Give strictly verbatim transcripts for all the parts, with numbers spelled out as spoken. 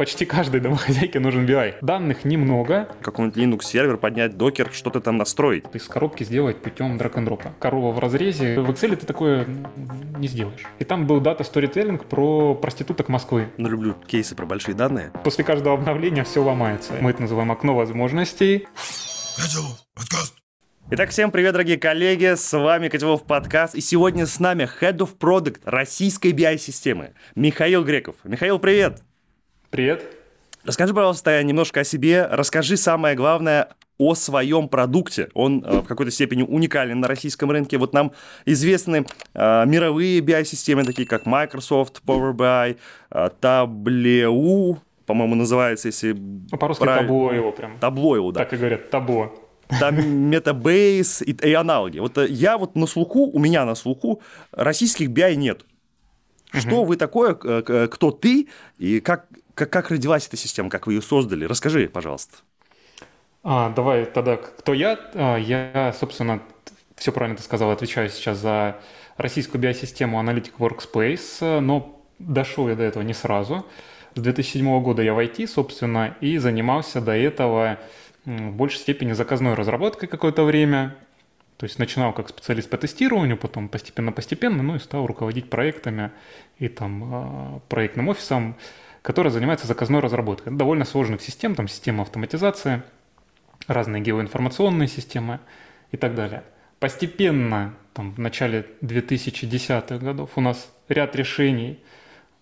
почти каждой домохозяйке нужен би ай. Данных немного. Какой-нибудь Linux-сервер поднять, докер, что-то там настроить. Из коробки сделать путем драг-н-дропа. Корова в разрезе. В Excel ты такое не сделаешь. И там был дата-сторителлинг про проституток Москвы. Но люблю кейсы про большие данные. После каждого обновления все ломается. Мы это называем окно возможностей. Котелов Подкаст. Итак, всем привет, дорогие коллеги, с вами Котелов Подкаст, и сегодня с нами Head of Product российской би ай-системы Михаил Греков. Михаил, привет! Привет! Расскажи, пожалуйста, немножко о себе, расскажи самое главное о своем продукте. Он э, в какой-то степени уникален на российском рынке. Вот нам известны э, мировые би ай-системы, такие как Microsoft, Power би ай, э, Tableau, по-моему, называется, если... Ну, по-русски прав... Tableau его прям. Tableau его, да. Так и говорят, Tableau. Там Metabase и, и аналоги. Вот я вот на слуху, у меня на слуху российских би ай нет. Что угу. вы такое, кто ты и как, как, как родилась эта система, как вы ее создали? Расскажи, пожалуйста. А, давай тогда, кто я? Я, собственно, все правильно ты сказал, отвечаю сейчас за российскую би ай-систему Analytic Workspace, но дошел я до этого не сразу. С две тысячи седьмого года я в ай ти, собственно, и занимался до этого... в большей степени заказной разработкой какое-то время. То есть начинал как специалист по тестированию, потом постепенно-постепенно, ну и стал руководить проектами и там проектным офисом, который занимается заказной разработкой. Довольно сложных систем, там система автоматизации, разные геоинформационные системы и так далее. Постепенно, там, в начале две тысячи десятых годов у нас ряд решений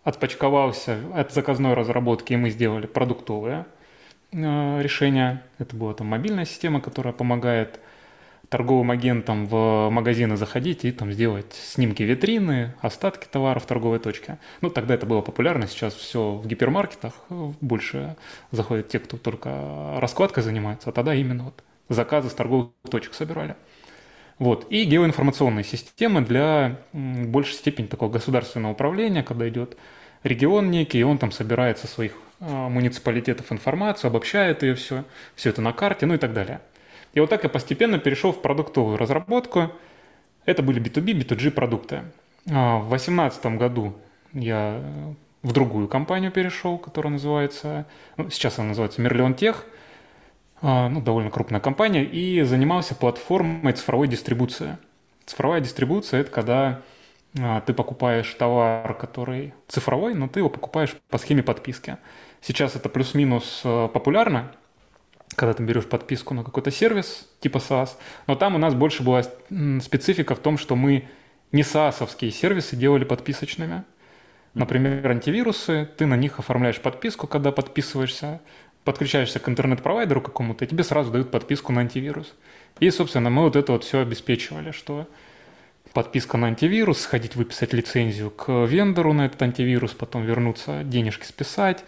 отпочковался от заказной разработки, и мы сделали продуктовые решения. Это была там мобильная система, которая помогает торговым агентам в магазины заходить и там сделать снимки витрины, остатки товаров в торговой точке. Ну, тогда это было популярно, сейчас все в гипермаркетах, больше заходят те, кто только раскладкой занимается, а тогда именно вот заказы с торговых точек собирали. Вот. И геоинформационные системы для большей степени такого государственного управления, когда идет регион некий, и он там собирает со своих муниципалитетов информацию, обобщает ее все, все это на карте, ну и так далее. И вот так я постепенно перешел в продуктовую разработку. Это были би ту би, би ту джи продукты. В две тысячи восемнадцатом году я в другую компанию перешел, которая называется, ну, сейчас она называется Merlion Tech, ну, довольно крупная компания, и занимался платформой цифровой дистрибуции. Цифровая дистрибуция – это когда ты покупаешь товар, который цифровой, но ты его покупаешь по схеме подписки. Сейчас это плюс-минус популярно, когда ты берешь подписку на какой-то сервис типа SaaS, но там у нас больше была специфика в том, что мы не SaaS-овские сервисы делали подписочными. Например, антивирусы, ты на них оформляешь подписку, когда подписываешься, подключаешься к интернет-провайдеру какому-то, и тебе сразу дают подписку на антивирус. И, собственно, мы вот это вот все обеспечивали, что... подписка на антивирус, сходить выписать лицензию к вендору на этот антивирус, потом вернуться, денежки списать,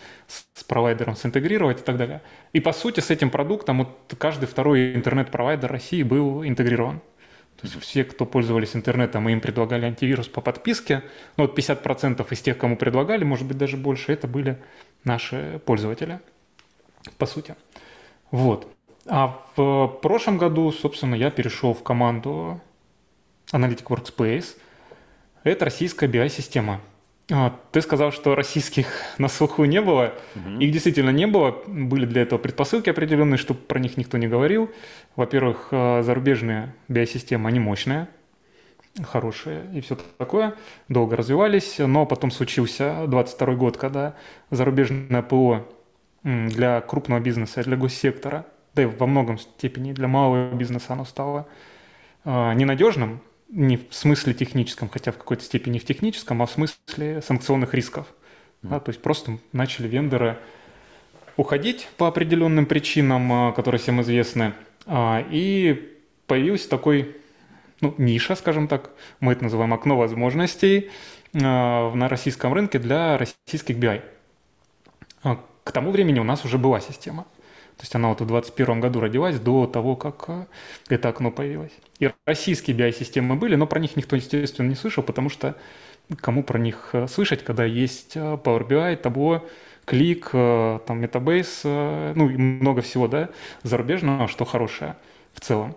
с провайдером синтегрировать и так далее. И по сути с этим продуктом вот каждый второй интернет-провайдер России был интегрирован. То есть все, кто пользовались интернетом, и им предлагали антивирус по подписке, ну вот пятьдесят процентов из тех, кому предлагали, может быть даже больше, это были наши пользователи, по сути. Вот. А в прошлом году, собственно, я перешел в команду Analytic Workspace – это российская би ай-система. Ты сказал, что российских на слуху не было. Mm-hmm. Их действительно не было. Были для этого предпосылки определенные, чтобы про них никто не говорил. Во-первых, зарубежные би ай-системы, они мощные, хорошие и все такое. Долго развивались, но потом случился двадцать второй год, когда зарубежное ПО для крупного бизнеса, для госсектора, да и во многом степени для малого бизнеса оно стало ненадежным. Не в смысле техническом, хотя в какой-то степени в техническом, а в смысле санкционных рисков. Mm-hmm. Да, то есть просто начали вендоры уходить по определенным причинам, которые всем известны, и появилась такой, ну, ниша, скажем так, мы это называем окно возможностей на российском рынке для российских би ай. К тому времени у нас уже была система. То есть она вот в двадцать первом году родилась до того, как это окно появилось. И российские би ай-системы были, но про них никто, естественно, не слышал, потому что кому про них слышать, когда есть Power би ай, Tableau, Click, там, Metabase, ну и много всего, да, зарубежного, что хорошее в целом.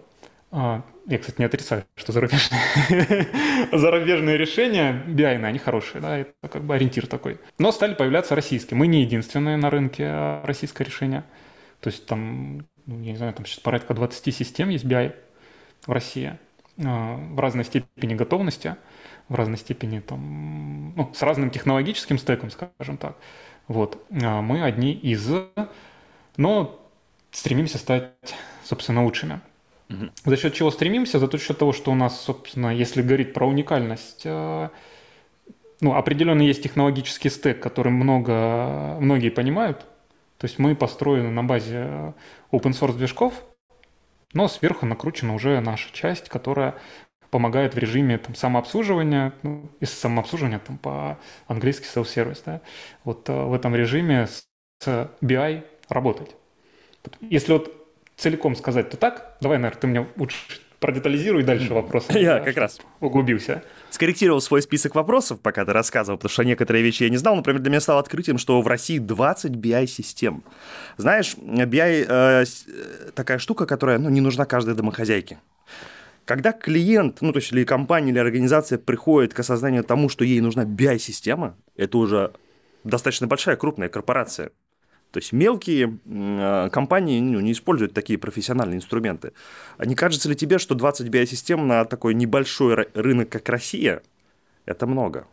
Я, кстати, не отрицаю, что зарубежные, зарубежные решения, би ай-ные, они хорошие, да, это как бы ориентир такой. Но стали появляться российские. Мы не единственные на рынке российское решение. То есть там, я не знаю, там сейчас порядка двадцати систем есть би ай в России, в разной степени готовности, в разной степени там, ну, с разным технологическим стеком, скажем так. Вот, мы одни из, но стремимся стать, собственно, лучшими. Угу. За счет чего стремимся? За счет того, что у нас, собственно, если говорить про уникальность, ну, определенно есть технологический стек, который много, многие понимают. То есть мы построены на базе open-source движков, но сверху накручена уже наша часть, которая помогает в режиме там, самообслуживания, ну, из самообслуживания там, по-английски self-service, да, вот в этом режиме с би ай работать. Если вот целиком сказать, то так, давай, наверное, ты мне лучше продетализируй дальше вопрос. Я как раз углубился. Скорректировал свой список вопросов, пока ты рассказывал, потому что некоторые вещи я не знал. Например, для меня стало открытием, что в России двадцать би ай-систем. Знаешь, би ай э, такая штука, которая ну, не нужна каждой домохозяйке. Когда клиент, ну то есть или компания, или организация приходит к осознанию тому, что ей нужна би ай-система, это уже достаточно большая, крупная корпорация. То есть мелкие э, компании ну, не используют такие профессиональные инструменты. Не кажется ли тебе, что двадцать би ай-систем на такой небольшой р- рынок, как Россия, это много?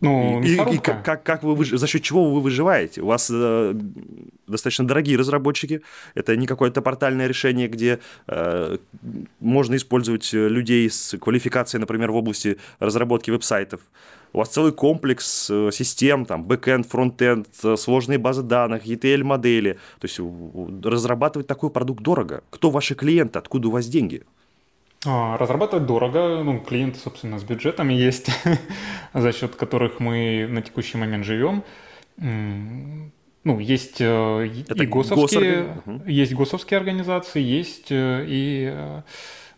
Ну, и, и, и как, как, как вы, за счет чего вы выживаете? У вас э, достаточно дорогие разработчики, это не какое-то портальное решение, где э, можно использовать людей с квалификацией, например, в области разработки веб-сайтов. У вас целый комплекс систем, там, бэкэнд, фронтэнд, сложные базы данных, и ти эль-модели. То есть разрабатывать такой продукт дорого. Кто ваши клиенты, откуда у вас деньги? Разрабатывать дорого. Ну, клиенты, собственно, с бюджетами есть, за счет которых мы на текущий момент живем. Ну, есть и госовские, есть госовские организации, есть и...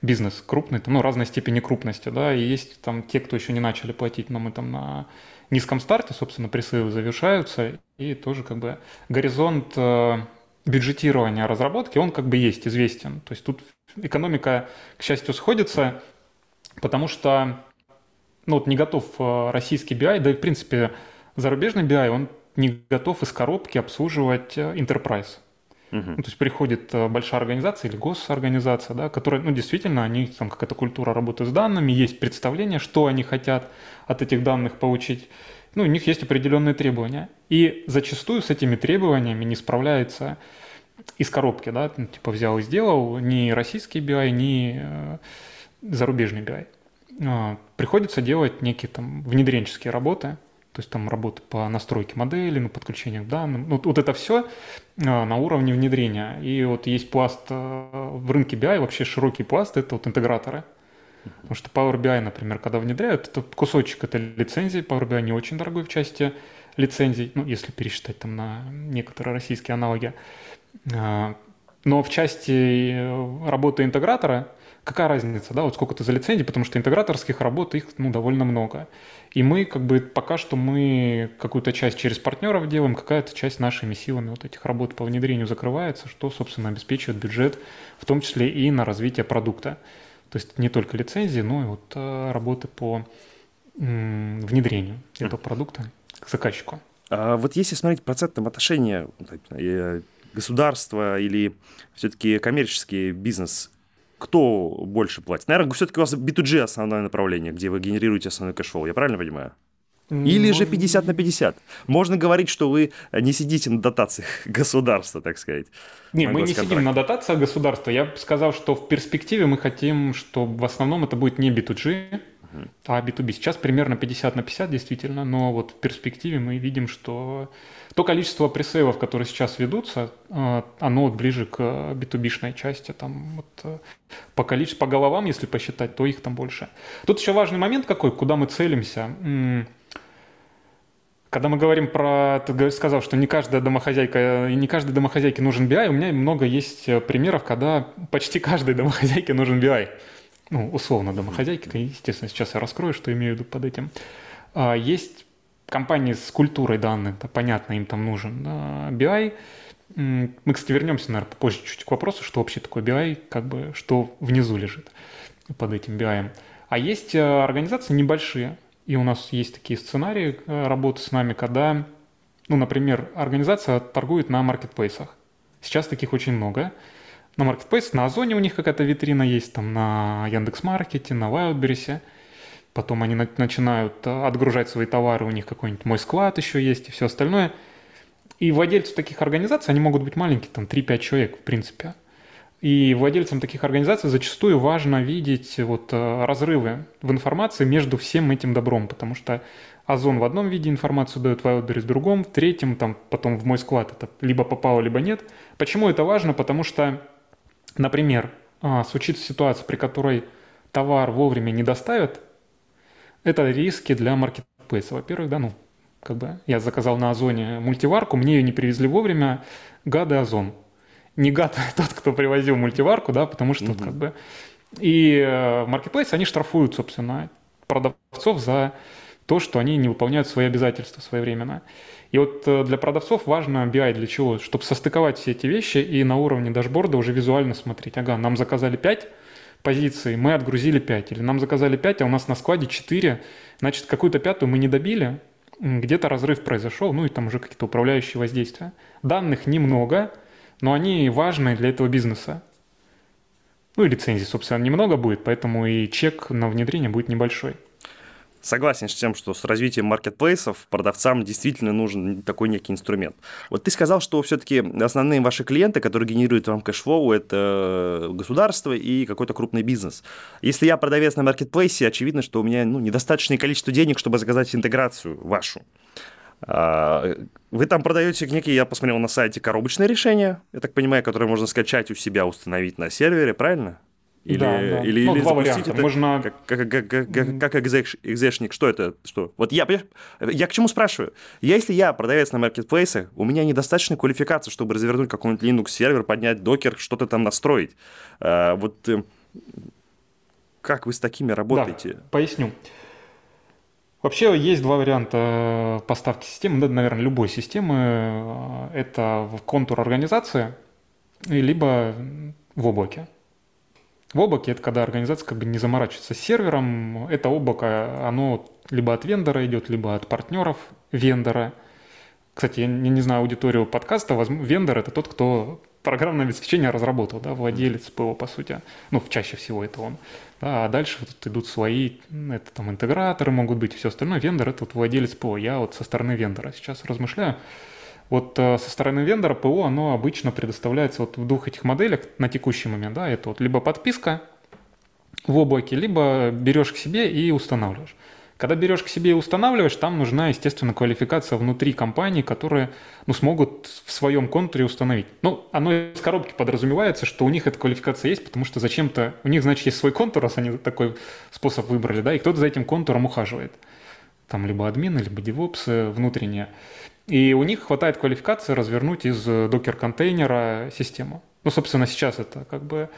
бизнес крупный, там, ну, разной степени крупности, да, и есть там те, кто еще не начали платить, но мы там на низком старте, собственно, присылы завершаются, и тоже как бы горизонт бюджетирования разработки, он как бы есть, известен. То есть тут экономика, к счастью, сходится, потому что, ну, вот не готов российский би ай, да и, в принципе, зарубежный би ай, он не готов из коробки обслуживать enterprise. Ну, то есть приходит большая организация или госорганизация, да, которая, ну, действительно, они там какая-то культура работы с данными, есть представление, что они хотят от этих данных получить. Ну, у них есть определенные требования. И зачастую с этими требованиями не справляется из коробки, да, типа взял и сделал ни российский би ай, ни зарубежный би ай. Приходится делать некие там внедренческие работы. То есть там работа по настройке модели, ну, подключение к данным. Вот, вот это все на уровне внедрения. И вот есть пласт в рынке би ай, вообще широкий пласт, это вот интеграторы. Потому что Power би ай, например, когда внедряют, это кусочек этой лицензии. Power би ай не очень дорогой в части лицензий, ну, если пересчитать там на некоторые российские аналоги. Но в части работы интегратора какая разница, да, вот сколько ты за лицензий, потому что интеграторских работ их, ну, довольно много. И мы как бы пока что мы какую-то часть через партнеров делаем, какая-то часть нашими силами вот этих работ по внедрению закрывается, что, собственно, обеспечивает бюджет, в том числе и на развитие продукта. То есть не только лицензии, но и вот работы по м- внедрению этого продукта к заказчику. А вот если смотреть процентное отношение государства или все-таки коммерческий бизнес, кто больше платит? Наверное, все-таки у вас би ту джи основное направление, где вы генерируете основной кэшфлоу, я правильно понимаю? Или же пятьдесят на пятьдесят? Можно говорить, что вы не сидите на дотациях государства, так сказать. Не, мы не сидим на дотациях государства. Я бы сказал, что в перспективе мы хотим, что в основном это будет не би ту джи, uh-huh. а би ту би. Сейчас примерно пятьдесят на пятьдесят, действительно, но вот в перспективе мы видим, что то количество пресейлов, которые сейчас ведутся, оно ближе к би ту би-шной части. Там вот по количеству, по головам, если посчитать, то их там больше. Тут еще важный момент какой, куда мы целимся. Когда мы говорим про... Ты сказал, что не каждая домохозяйка, не каждой домохозяйке нужен би ай. У меня много есть примеров, когда почти каждой домохозяйке нужен би ай. Ну, условно, домохозяйки. Естественно, сейчас я раскрою, что имею в виду под этим. Есть компании с культурой данных, да, понятно, им там нужен би ай, Мы, кстати, вернемся, наверное, попозже чуть к вопросу, что вообще такое би ай, как бы, что внизу лежит под этим би ай. А есть организации небольшие, и у нас есть такие сценарии работы с нами, когда, ну, например, организация торгует на маркетплейсах. Сейчас таких очень много. На маркетплейсах, на Озоне у них какая-то витрина есть, там на Яндекс.Маркете, на Wildberries. Потом они на- начинают отгружать свои товары, у них какой-нибудь мой склад еще есть и все остальное. И владельцы таких организаций, они могут быть маленькие, там три-пять человек в принципе. И владельцам таких организаций зачастую важно видеть вот разрывы в информации между всем этим добром, потому что Озон в одном виде информацию дает, Wildberries в другом, в третьем, там, потом в мой склад это либо попало, либо нет. Почему это важно? Потому что, например, случится ситуация, при которой товар вовремя не доставят, это риски для маркетплейса. Во-первых, да, ну, как бы я заказал на Озоне мультиварку, мне ее не привезли вовремя, гад и Озон. Не гад тот, кто привозил мультиварку, да, потому что угу. как бы... И маркетплейсы, они штрафуют, собственно, продавцов за то, что они не выполняют свои обязательства своевременно. И вот для продавцов важно би ай для чего? Чтобы состыковать все эти вещи и на уровне дашборда уже визуально смотреть. Ага, нам заказали пять позиций, мы отгрузили пять. Или нам заказали пять, а у нас на складе четыре. Значит, какую-то пятую мы не добили, где-то разрыв произошел, ну и там уже какие-то управляющие воздействия. Данных немного, но они важны для этого бизнеса. Ну и лицензий, собственно, немного будет, поэтому и чек на внедрение будет небольшой. Согласен с тем, что с развитием маркетплейсов продавцам действительно нужен такой некий инструмент. Вот ты сказал, что все-таки основные ваши клиенты, которые генерируют вам кэшфлоу, это государство и какой-то крупный бизнес. Если я продавец на маркетплейсе, очевидно, что у меня ну, недостаточное количество денег, чтобы заказать интеграцию вашу. Вы там продаете некие, я посмотрел на сайте, коробочные решения, я так понимаю, которые можно скачать у себя, установить на сервере, правильно? Или, да, да. или, ну, или запустить это можно... как, как, как, как, как экзешник, что это? Что? Вот я, я к чему спрашиваю? Я, если я продавец на маркетплейсах, у меня недостаточно квалификации, чтобы развернуть какой-нибудь Linux-сервер, поднять докер, что-то там настроить. А, вот как вы с такими работаете? Да, поясню. Вообще есть два варианта поставки системы, да, наверное, любой системы. Это в контур организации, либо в облаке. В облаке это когда организация как бы не заморачивается с сервером. Это облако, оно либо от вендора идет, либо от партнеров вендора. Кстати, я не знаю аудиторию подкаста, вендор — это тот, кто программное обеспечение разработал, да, владелец ПО, по сути. Ну, чаще всего это он. Да, а дальше вот тут идут свои, это там интеграторы могут быть и все остальное. Вендор — это вот владелец ПО. Я вот со стороны вендора сейчас размышляю. Вот со стороны вендора ПО, оно обычно предоставляется вот в двух этих моделях на текущий момент. Да, это вот либо подписка в облаке, либо берешь к себе и устанавливаешь. Когда берешь к себе и устанавливаешь, там нужна, естественно, квалификация внутри компании, которые ну, смогут в своем контуре установить. Ну, оно из коробки подразумевается, что у них эта квалификация есть, потому что зачем-то у них, значит, есть свой контур, раз они такой способ выбрали, да, и кто-то за этим контуром ухаживает. Там либо админы, либо девопсы внутренние. И у них хватает квалификации развернуть из докер-контейнера систему. Ну, собственно, сейчас это как бы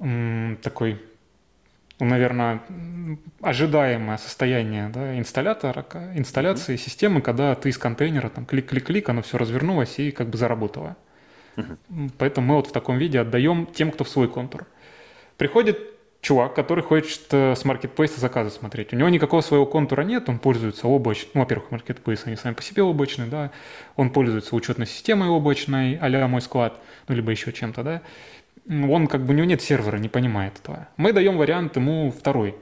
м- такой, наверное, ожидаемое состояние, да, инсталлятора, инсталляции mm-hmm. системы, когда ты из контейнера там клик-клик-клик, оно все развернулось и как бы заработало. Mm-hmm. Поэтому мы вот в таком виде отдаем тем, кто в свой контур. Приходит чувак, который хочет с маркетплейса заказы смотреть. У него никакого своего контура нет, он пользуется облачным. Ну, во-первых, маркетплейсы, они сами по себе облачные, да. Он пользуется учетной системой облачной, а-ля мой склад, ну, либо еще чем-то, да. Он как бы, у него нет сервера, не понимает этого. Мы даем вариант ему второй.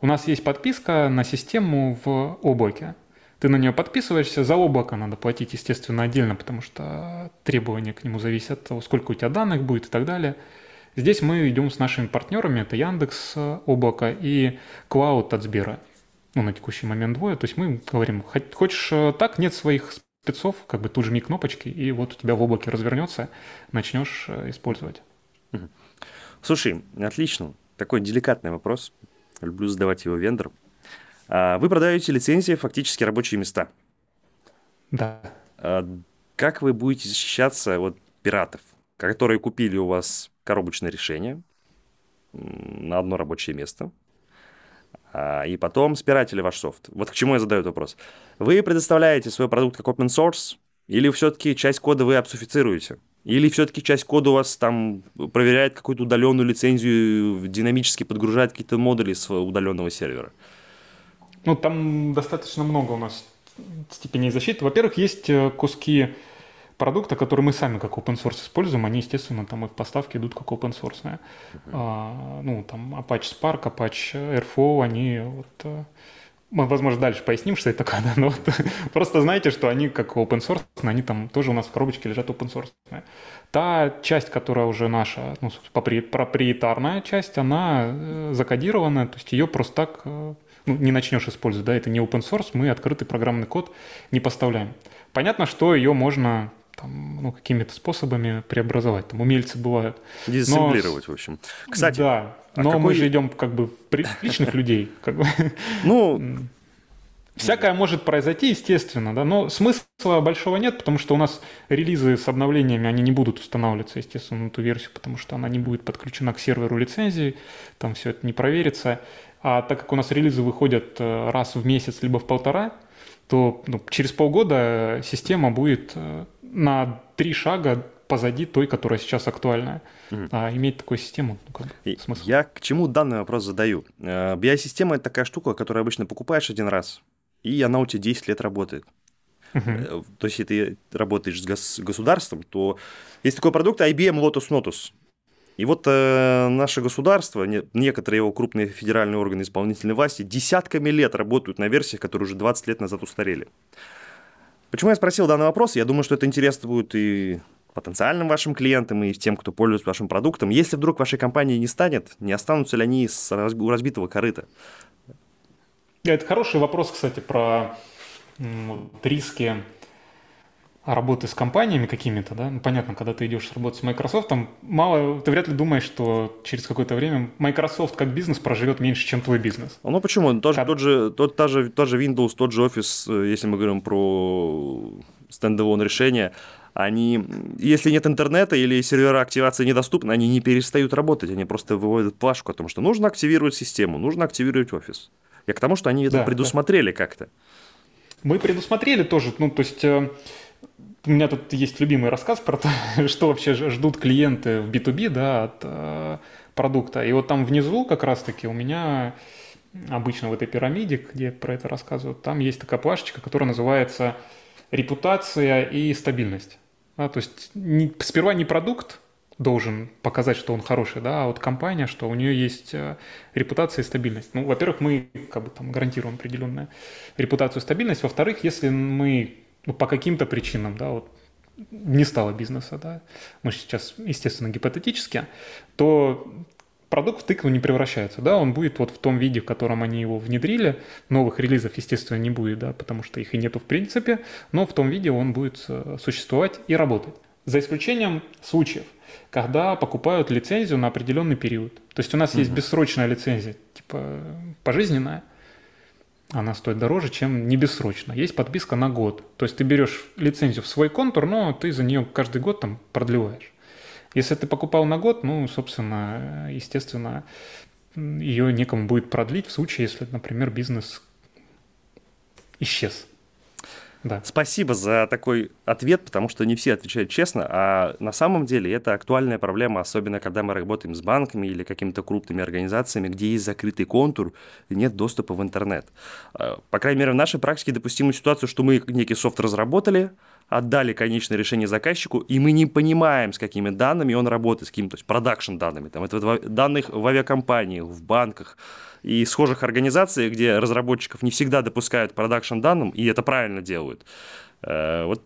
У нас есть подписка на систему в облаке. Ты на нее подписываешься, за облако надо платить, естественно, отдельно, потому что требования к нему зависят от того, сколько у тебя данных будет и так далее. Здесь мы идем с нашими партнерами, это Яндекс.Облако и Клауд от Сбера. Ну, на текущий момент двое. То есть мы говорим, хочешь так, нет своих спецов, как бы тут жми кнопочки, и вот у тебя в облаке развернется, начнешь использовать. Слушай, отлично. Такой деликатный вопрос. Люблю задавать его вендорам. Вы продаете лицензии, фактически рабочие места. Да. Как вы будете защищаться от пиратов, которые купили у вас коробочное решение на одно рабочее место, и потом спиратели ваш софт? Вот к чему я задаю этот вопрос. Вы предоставляете свой продукт как open source, Или все-таки часть кода вы обсуфицируете? Или все-таки часть кода у вас там проверяет какую-то удаленную лицензию, динамически подгружает какие-то модули с удаленного сервера? Ну, там достаточно много у нас степеней защиты. Во-первых, есть куски продукта, которые мы сами как open source используем. Они, естественно, там и в поставке идут как open source. Uh-huh. Ну, там Apache Spark, Apache Airflow, они вот... Мы, возможно, дальше поясним, что это такое, да, но вот, просто знаете, что они как open source, они там тоже у нас в коробочке лежат open source. Та часть, которая уже наша, ну, проприетарная часть, она закодированная, то есть ее просто так ну, не начнешь использовать, да, это не open source, мы открытый программный код не поставляем. Понятно, что ее можно там, ну, какими-то способами преобразовать, там умельцы бывают. Дезассемблировать, но... в общем. Кстати, да. А но какой... мы же идем как бы личных людей. Как бы. Ну, всякое может произойти, естественно, да, но смысла большого нет, потому что у нас релизы с обновлениями, они не будут устанавливаться, естественно, на ту версию, потому что она не будет подключена к серверу лицензии, там все это не проверится. А так как у нас релизы выходят раз в месяц либо в полтора, то ну, через полгода система будет на три шага позади той, которая сейчас актуальна. Mm-hmm. А иметь такую систему, ну, как бы, смысл. Я к чему данный вопрос задаю? би ай-система – это такая штука, которую обычно покупаешь один раз, и она у тебя десять лет работает. Mm-hmm. То есть, если ты работаешь с государством, то есть такой продукт ай би эм Lotus Notes. И вот э, наше государство, не, некоторые его крупные федеральные органы исполнительной власти десятками лет работают на версиях, которые уже двадцать лет назад устарели. Почему я спросил данный вопрос? Я думаю, что это интересно будет и потенциальным вашим клиентам, и тем, кто пользуется вашим продуктом. Если вдруг вашей компании не станет, не останутся ли они с разби- у разбитого корыта? Это хороший вопрос, кстати, про м- риски работы с компаниями какими-то, да, ну, понятно, когда ты идешь работать с Microsoft, там мало, ты вряд ли думаешь, что через какое-то время Microsoft как бизнес проживет меньше, чем твой бизнес. Ну почему? Тот, а... тот же, тот, та же, тот же Windows, тот же Office, если мы говорим про стендалон решения, они, если нет интернета или сервера активации недоступны, они не перестают работать, они просто выводят плашку о том, что нужно активировать систему, нужно активировать Office. Я к тому, что они это да, предусмотрели да. как-то. Мы предусмотрели тоже, ну то есть... У меня тут есть любимый рассказ про то, что вообще ждут клиенты в би ту би, да, от э, продукта. И вот там внизу как раз-таки у меня обычно в этой пирамиде, где про это рассказывают, там есть такая плашечка, которая называется «Репутация и стабильность». Да, то есть не, сперва не продукт должен показать, что он хороший, да, а вот компания, что у нее есть репутация и стабильность. Ну, во-первых, мы как бы там гарантируем определенную репутацию и стабильность. Во-вторых, если мы... Ну, по каким-то причинам, да, вот не стало бизнеса, да, мы сейчас, естественно, гипотетически, то продукт в тыкву не превращается, да, он будет вот в том виде, в котором они его внедрили, новых релизов, естественно, не будет, да, потому что их и нету в принципе, но в том виде он будет существовать и работать, за исключением случаев, когда покупают лицензию на определенный период, то есть у нас [S2] Угу. [S1] Есть бессрочная лицензия, типа пожизненная, она стоит дороже, чем не бессрочно. Есть подписка на год. То есть ты берешь лицензию в свой контур, но ты за нее каждый год там продлеваешь. Если ты покупал на год, ну, собственно, естественно, ее некому будет продлить в случае, если, например, бизнес исчез. Да. Спасибо за такой ответ, потому что не все отвечают честно, а на самом деле это актуальная проблема, особенно когда мы работаем с банками или какими-то крупными организациями, где есть закрытый контур и нет доступа в интернет. По крайней мере, в нашей практике допустима ситуация, что мы некий софт разработали, отдали конечное решение заказчику, и мы не понимаем, с какими данными он работает, с какими, то есть продакшн данными, там, это данных в авиакомпаниях, в банках и схожих организациях, где разработчиков не всегда допускают продакшн данным, и это правильно делают. Вот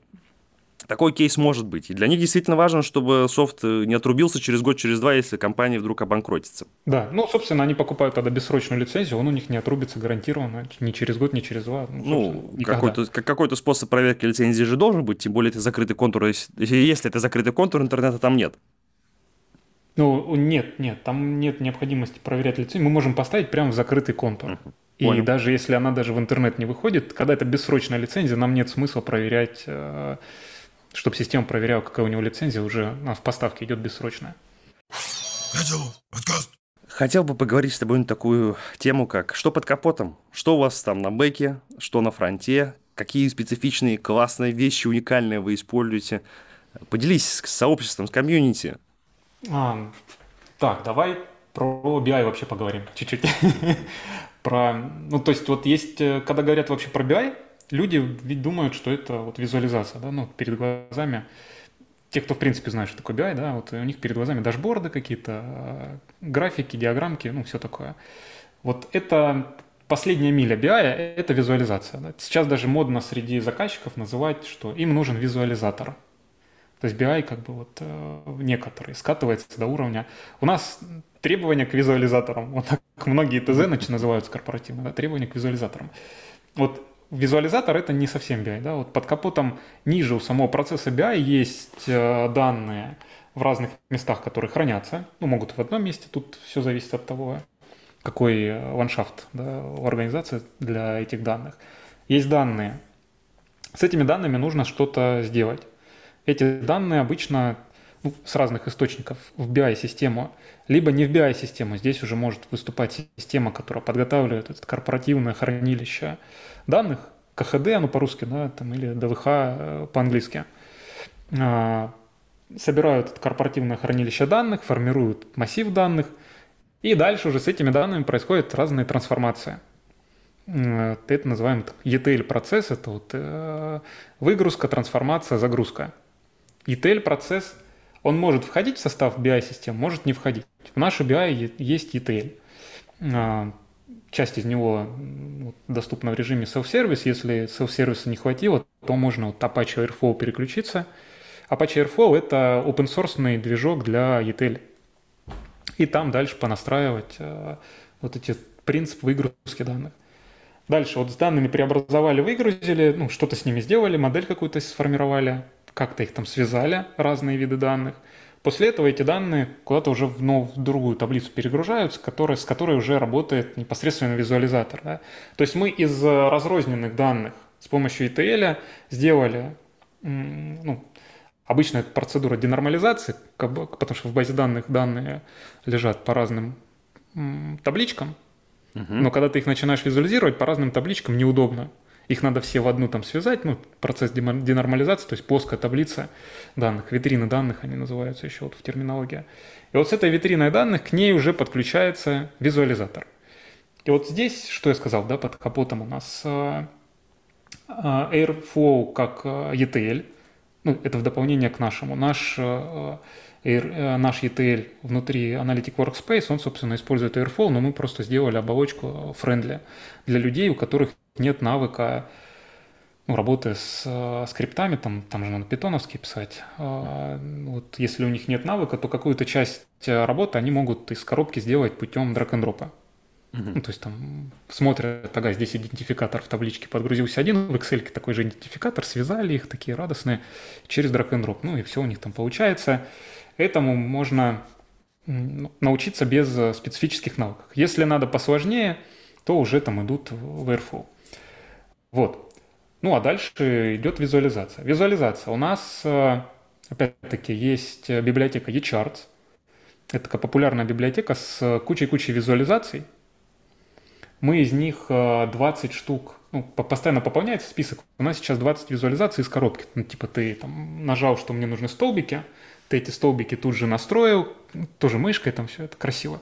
такой кейс может быть. И для них действительно важно, чтобы софт не отрубился через год, через два, если компания вдруг обанкротится. Да, ну, собственно, они покупают тогда бессрочную лицензию, он у них не отрубится гарантированно ни через год, ни через два. Ну, ну какой-то, какой-то способ проверки лицензии же должен быть, тем более это закрытый контур. Если, если это закрытый контур, интернета там нет. Ну, нет, нет, там нет необходимости проверять лицензию. Мы можем поставить прямо в закрытый контур. Uh-huh. И Понял. Даже если она даже в интернет не выходит, когда это бессрочная лицензия, нам нет смысла проверять... Чтобы система проверяла, какая у него лицензия, уже в поставке идет бессрочная. Хотел бы поговорить с тобой на такую тему, как что под капотом, что у вас там на бэке, что на фронте, какие специфичные, классные вещи, уникальные вы используете. Поделись с сообществом, с комьюнити. А, так, давай про би ай вообще поговорим чуть-чуть. Про, ну, то есть, вот есть, когда говорят вообще про би ай, люди ведь думают, что это вот визуализация, да, ну, перед глазами. Те, кто, в принципе, знает, что такое би ай, да, вот у них перед глазами дашборды какие-то, графики, диаграммки, ну, все такое. Вот это последняя миля би ай – это визуализация. Да. Сейчас даже модно среди заказчиков называть, что им нужен визуализатор. То есть би ай как бы вот некоторые скатывается до уровня. У нас требования к визуализаторам, вот так многие ТЗ называются корпоративно, да, требования к визуализаторам. Вот визуализатор – это не совсем би ай. Да? Вот под капотом ниже у самого процесса би ай есть данные в разных местах, которые хранятся. Ну, могут в одном месте, тут все зависит от того, какой ландшафт, да, у организации для этих данных. Есть данные. С этими данными нужно что-то сделать. Эти данные обычно, ну, с разных источников в би ай-систему, либо не в би ай-систему, здесь уже может выступать система, которая подготавливает это корпоративное хранилище данных, ка ха дэ, ну по-русски, да, там, или дэ вэ ха по-английски. Собирают это корпоративное хранилище данных, формируют массив данных, и дальше уже с этими данными происходят разные трансформации. Это называем и ти эл-процесс, это вот выгрузка, трансформация, загрузка. и ти эл-процесс, он может входить в состав би ай-систем, может не входить. В нашу би ай есть и ти эл. Часть из него доступна в режиме self-service. Если self-сервиса не хватило, то можно вот Apache Airflow переключиться. Apache Airflow – это open-source движок для и ти эл. И там дальше понастраивать вот эти принципы выгрузки данных. Дальше вот с данными преобразовали, выгрузили, ну, что-то с ними сделали, модель какую-то сформировали, как-то их там связали, разные виды данных. После этого эти данные куда-то уже в, ну, в другую таблицу перегружаются, который, с которой уже работает непосредственно визуализатор. Да? То есть мы из разрозненных данных с помощью и ти эл сделали, ну, обычно это процедура денормализации, потому что в базе данных данные лежат по разным табличкам. Но когда ты их начинаешь визуализировать, по разным табличкам неудобно. Их надо все в одну там связать, ну, процесс денормализации, то есть плоская таблица данных, витрины данных они называются еще вот в терминологии. И вот с этой витриной данных к ней уже подключается визуализатор. И вот здесь, что я сказал, да, под капотом у нас Airflow как и ти эл, ну, это в дополнение к нашему, наш... Наш и ти эл внутри Analytic Workspace, он, собственно, использует Airflow, но мы просто сделали оболочку friendly для людей, у которых нет навыка, ну, работы с скриптами, там, там же надо питоновские писать. Вот если у них нет навыка, то какую-то часть работы они могут из коробки сделать путем драг-н-дропа. Uh-huh. Ну, то есть там смотрят, ага, здесь идентификатор в табличке подгрузился один, в Excel такой же идентификатор, связали их, такие радостные, через драг-н-дроп. Ну и все у них там получается. Этому можно научиться без специфических навыков. Если надо посложнее, то уже там идут в Airflow. Вот. Ну а дальше идет визуализация. Визуализация. У нас, опять-таки, есть библиотека eCharts. Это такая популярная библиотека с кучей-кучей визуализаций. Мы из них двадцать штук, ну, постоянно пополняется список. У нас сейчас двадцать визуализаций из коробки. Ну, типа ты там нажал, что мне нужны столбики, ты эти столбики тут же настроил, тоже мышкой, там все это красиво.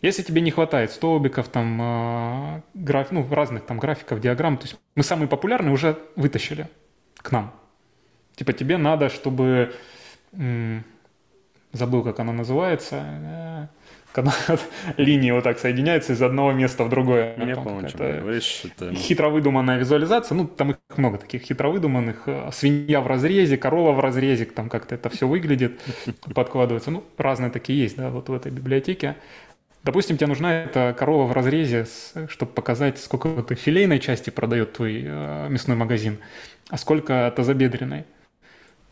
Если тебе не хватает столбиков, там, граф... ну, разных там графиков, диаграмм, то есть мы самые популярные уже вытащили к нам. Типа тебе надо, чтобы... Забыл, как она называется... когда линии вот так соединяются из одного места в другое. Я там, помню, это говоришь, это... хитро выдуманная визуализация. Ну, там их много таких хитро выдуманных. Свинья в разрезе, корова в разрезе, там как-то это все выглядит, подкладывается. Ну, разные такие есть, да, вот в этой библиотеке. Допустим, тебе нужна эта корова в разрезе, чтобы показать, сколько ты филейной части продает твой мясной магазин, а сколько тазобедренной.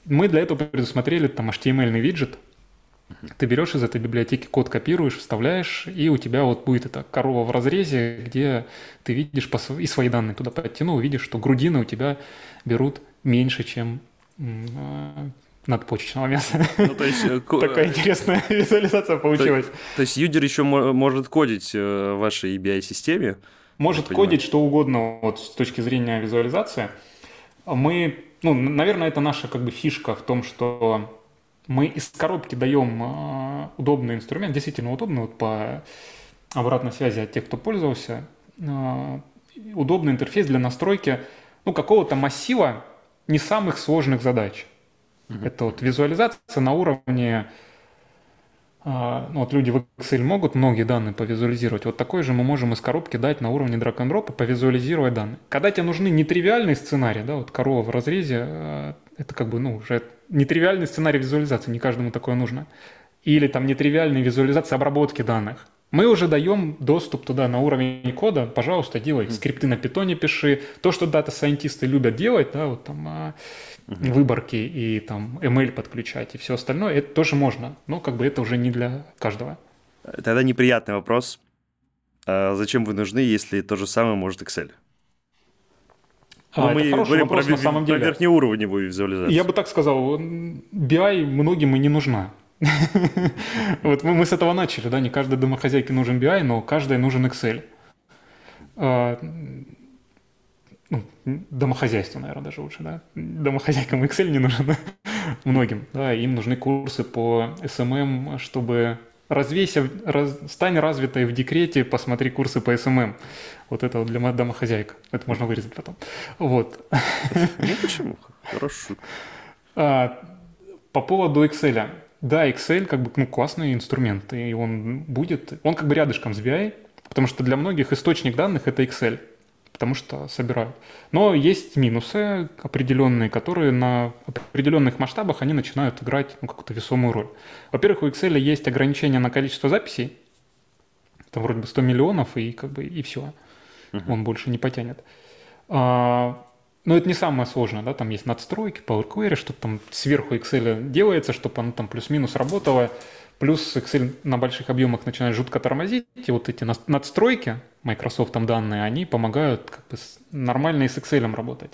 Мы для этого предусмотрели там эйч ти эм эль-ный виджет. Ты берешь из этой библиотеки код, копируешь, вставляешь, и у тебя вот будет эта корова в разрезе, где ты видишь и свои данные туда подтянул, видишь, что грудины у тебя берут меньше, чем надпочечного мяса. Ну, то есть, такая интересная визуализация получилась. То, то есть юзер еще может кодить в вашей би ай-системе, может кодить что угодно вот, с точки зрения визуализации. Мы, ну, наверное, это наша как бы фишка в том, что мы из коробки даем удобный инструмент, действительно удобный, вот по обратной связи от тех, кто пользовался, удобный интерфейс для настройки, ну, какого-то массива не самых сложных задач. Mm-hmm. Это вот визуализация на уровне, ну, вот люди в Excel могут многие данные повизуализировать, вот такой же мы можем из коробки дать на уровне драг-н-дропа, повизуализировать данные. Когда тебе нужны нетривиальные сценарии, да, вот корова в разрезе, это как бы, ну, уже нетривиальный сценарий визуализации, не каждому такое нужно. Или там нетривиальные визуализации обработки данных. Мы уже даем доступ туда на уровень кода, пожалуйста, делай, скрипты на питоне пиши. То, что дата-сайентисты любят делать, да, вот там uh-huh. выборки и там эм эл подключать и все остальное, это тоже можно, но как бы это уже не для каждого. Тогда неприятный вопрос. А зачем вы нужны, если то же самое может Excel? А, мы говорим вопрос, про, на самом деле. Про верхнеуровневую визуализацию. Я бы так сказал, би ай многим и не нужна. Вот мы, мы с этого начали, да, не каждой домохозяйке нужен би ай, но каждой нужен Excel. А, ну, домохозяйство, наверное, даже лучше, да. Домохозяйкам Excel не нужен многим, да, им нужны курсы по эс эм эм, чтобы развейся, раз, стань развитой в декрете, посмотри курсы по эс эм эм. Вот это вот для домохозяек, это можно вырезать потом. Вот. Ну почему? Хорошо. А, по поводу Excel. Да, Excel как бы, ну, классный инструмент, и он будет, он как бы рядышком с би ай, потому что для многих источник данных это Excel, потому что собирают. Но есть минусы определенные, которые на определенных масштабах они начинают играть, ну, какую-то весомую роль. Во-первых, у Excel есть ограничения на количество записей, там вроде бы сто миллионов, и как бы и все, uh-huh. он больше не потянет. Но это не самое сложное, да, там есть надстройки, Power Query, что там сверху Excel делается, чтобы оно там плюс-минус работало, плюс Excel на больших объемах начинает жутко тормозить, и вот эти надстройки, Microsoft там данные, они помогают как бы нормально и с Excel работать.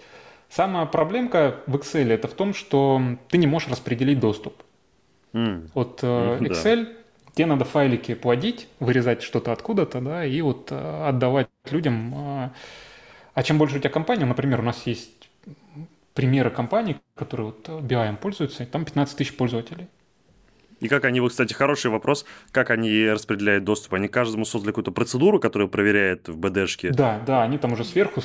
Самая проблемка в Excel это в том, что ты не можешь распределить доступ. Mm. Вот mm-hmm, Excel, да. Тебе надо файлики плодить, вырезать что-то откуда-то, да, и вот отдавать людям. А чем больше у тебя компания, например, у нас есть примеры компаний, которые вот би ай пользуются, и там пятнадцать тысяч пользователей. И как они, кстати, хороший вопрос, как они распределяют доступ? Они каждому создали какую-то процедуру, которую проверяет в БДшке? Да, да, они там уже сверху,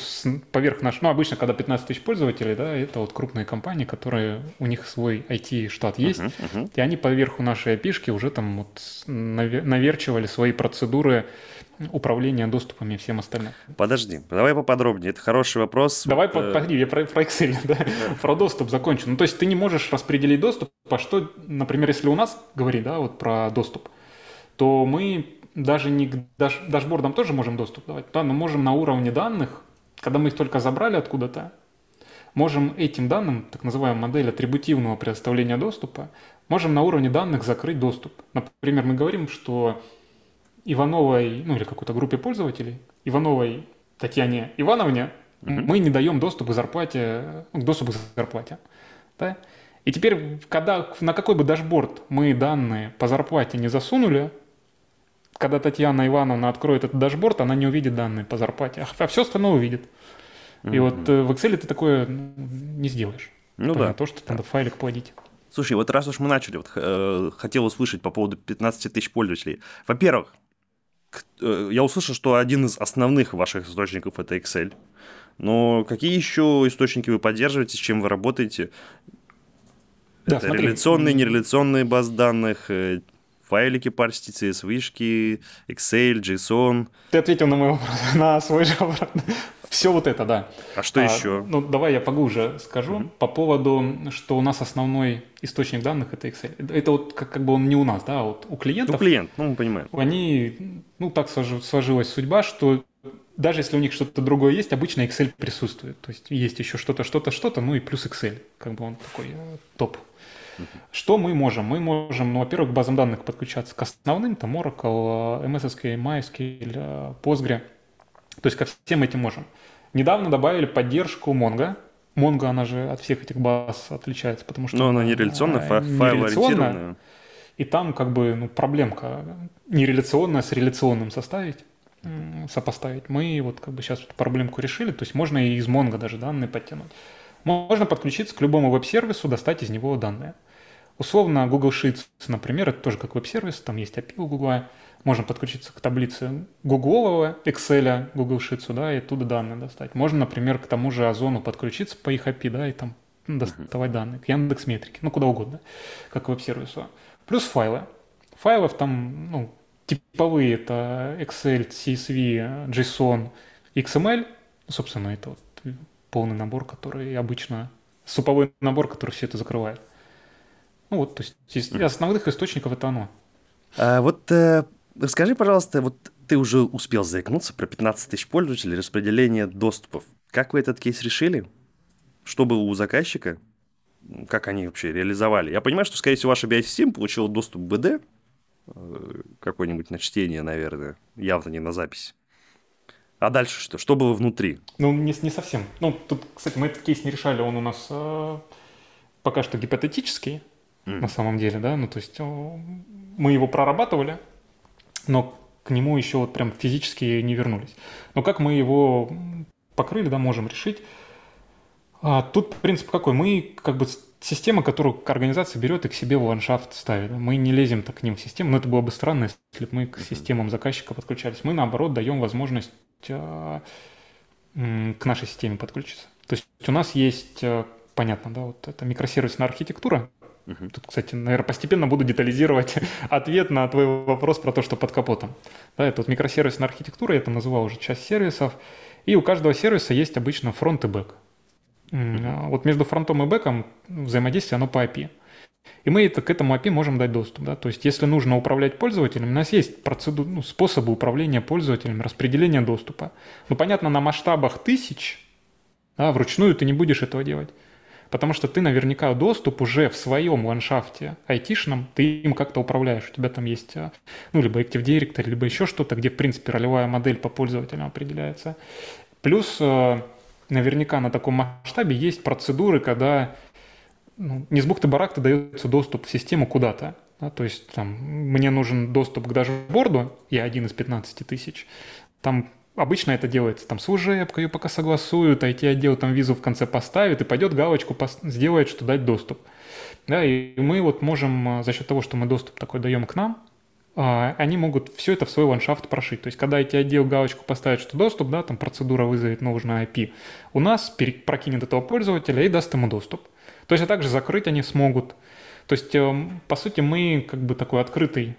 поверх нашего, ну, обычно, когда пятнадцать тысяч пользователей, да, это вот крупные компании, которые, у них свой ай ти-штат есть, uh-huh, uh-huh. и они поверху нашей ай пи-шки уже там вот наверчивали свои процедуры управления доступами и всем остальным. Подожди, давай поподробнее, это хороший вопрос. Давай, вот, подожди, я про, про Excel, да, про доступ закончу. Ну, то есть ты не можешь распределить доступ, по что, например, если у нас говори, да, вот про доступ, то мы даже не к даш, дашбордам тоже можем доступ давать, да, но можем на уровне данных, когда мы их только забрали откуда-то, можем этим данным, так называемая модель атрибутивного предоставления доступа, можем на уровне данных закрыть доступ. Например, мы говорим, что Ивановой, ну или какой-то группе пользователей, Ивановой Татьяне Ивановне, mm-hmm. мы не даем доступ к зарплате, к доступу к зарплате. Да? И теперь, когда, на какой бы дашборд мы данные по зарплате не засунули, когда Татьяна Ивановна откроет этот дашборд, она не увидит данные по зарплате, а все остальное увидит. Mm-hmm. И вот в Excel ты такое не сделаешь. Ну да. То, что надо файлик плодить. Слушай, вот раз уж мы начали, вот, э, хотел услышать по поводу пятнадцати тысяч пользователей. Во-первых, я услышал, что один из основных ваших источников – это Excel. Но какие еще источники вы поддерживаете, с чем вы работаете? Да, это смотри. Реляционные, нереляционные базы данных, файлики парсите, си эс ви-шки, Excel, JSON. Ты ответил на мой вопрос, на свой же вопрос. Все вот это, да. А что а, еще? Ну, давай я поглубже скажу mm-hmm. по поводу, что у нас основной источник данных – это Excel. Это вот как, как бы он не у нас, да, а вот у клиентов. У клиент, ну, мы понимаем. Они, ну, так сложилась судьба, что даже если у них что-то другое есть, обычно Excel присутствует. То есть есть еще что-то, что-то, что-то, ну и плюс Excel. Как бы он такой топ. Uh-huh. Что мы можем? Мы можем, ну, во-первых, к базам данных подключаться к основным, там Oracle, эм эс эс кью эл, MySQL, Postgre. То есть ко всем этим можем. Недавно добавили поддержку Mongo. Mongo, она же от всех этих баз отличается, потому что... Но она нереляционная, файлоориентированная. И там как бы, ну, проблемка нереляционная с реляционным составить. сопоставить. Мы вот как бы сейчас эту проблемку решили, то есть можно и из Mongo даже данные подтянуть. Можно подключиться к любому веб-сервису, достать из него данные. Условно, Google Sheets, например, это тоже как веб-сервис, там есть эй пи ай у Google. Можно подключиться к таблице Google, Excel, Google Sheets, да, и оттуда данные достать. Можно, например, к тому же Озону подключиться по их эй пи ай, да, и там доставать данные, к Яндекс.Метрике, ну, куда угодно, как веб-сервису. Плюс файлы. Файлов там, ну, типовые, это Excel, си эс ви, JSON, икс эм эль, собственно, это вот полный набор, который обычно, суповой набор, который все это закрывает. Ну вот, то есть из основных источников это оно. А вот э, расскажи, пожалуйста, вот ты уже успел заикнуться про пятнадцать тысяч пользователей, распределение доступов. Как вы этот кейс решили? Что было у заказчика? Как они вообще реализовали? Я понимаю, что, скорее всего, ваша би ай-система получила доступ к би ди, э, какое-нибудь на чтение, наверное, явно не на запись. А дальше что? Что было внутри? Ну, не, не совсем. Ну, тут, кстати, мы этот кейс не решали, он у нас э, пока что гипотетический. На самом деле, да, ну то есть мы его прорабатывали, но к нему еще вот прям физически не вернулись. Но как мы его покрыли, да, можем решить. А тут принцип какой? Мы как бы система, которую организация берет и к себе в ландшафт ставит. Мы не лезем к ним в систему, но это было бы странно, если бы мы к системам заказчика подключались. Мы, наоборот, даем возможность к нашей системе подключиться. То есть у нас есть, понятно, да, вот эта микросервисная архитектура. Тут, кстати, наверное, постепенно буду детализировать ответ на твой вопрос про то, что под капотом. Да, это вот микросервисная архитектура, я там называл уже часть сервисов. И у каждого сервиса есть обычно фронт и бэк. Mm-hmm. Вот между фронтом и бэком взаимодействие, оно по эй пи ай. И мы это, к этому эй пи ай можем дать доступ. Да? То есть, если нужно управлять пользователем, у нас есть процеду... ну, способы управления пользователем, распределения доступа. Ну, понятно, на масштабах тысяч, да, вручную ты не будешь этого делать. Потому что ты наверняка доступ уже в своем ландшафте айтишном, ты им как-то управляешь. У тебя там есть, ну, либо Active Directory, либо еще что-то, где, в принципе, ролевая модель по пользователям определяется. Плюс наверняка на таком масштабе есть процедуры, когда, ну, не с бухты-барахты дается доступ в систему куда-то. Да? То есть там, мне нужен доступ к дашборду, я один из пятнадцати тысяч, там... Обычно это делается там служебка, ее пока согласуют, ай ти-отдел там визу в конце поставит и пойдет галочку, пос... сделает, что дать доступ. Да, и мы вот можем за счет того, что мы доступ такой даем к нам, они могут все это в свой ландшафт прошить. То есть, когда ай ти-отдел галочку поставит, что доступ, да, там процедура вызовет нужный ай пи, у нас прокинет этого пользователя и даст ему доступ. Точно так же закрыть они смогут. То есть, по сути, мы как бы такой открытый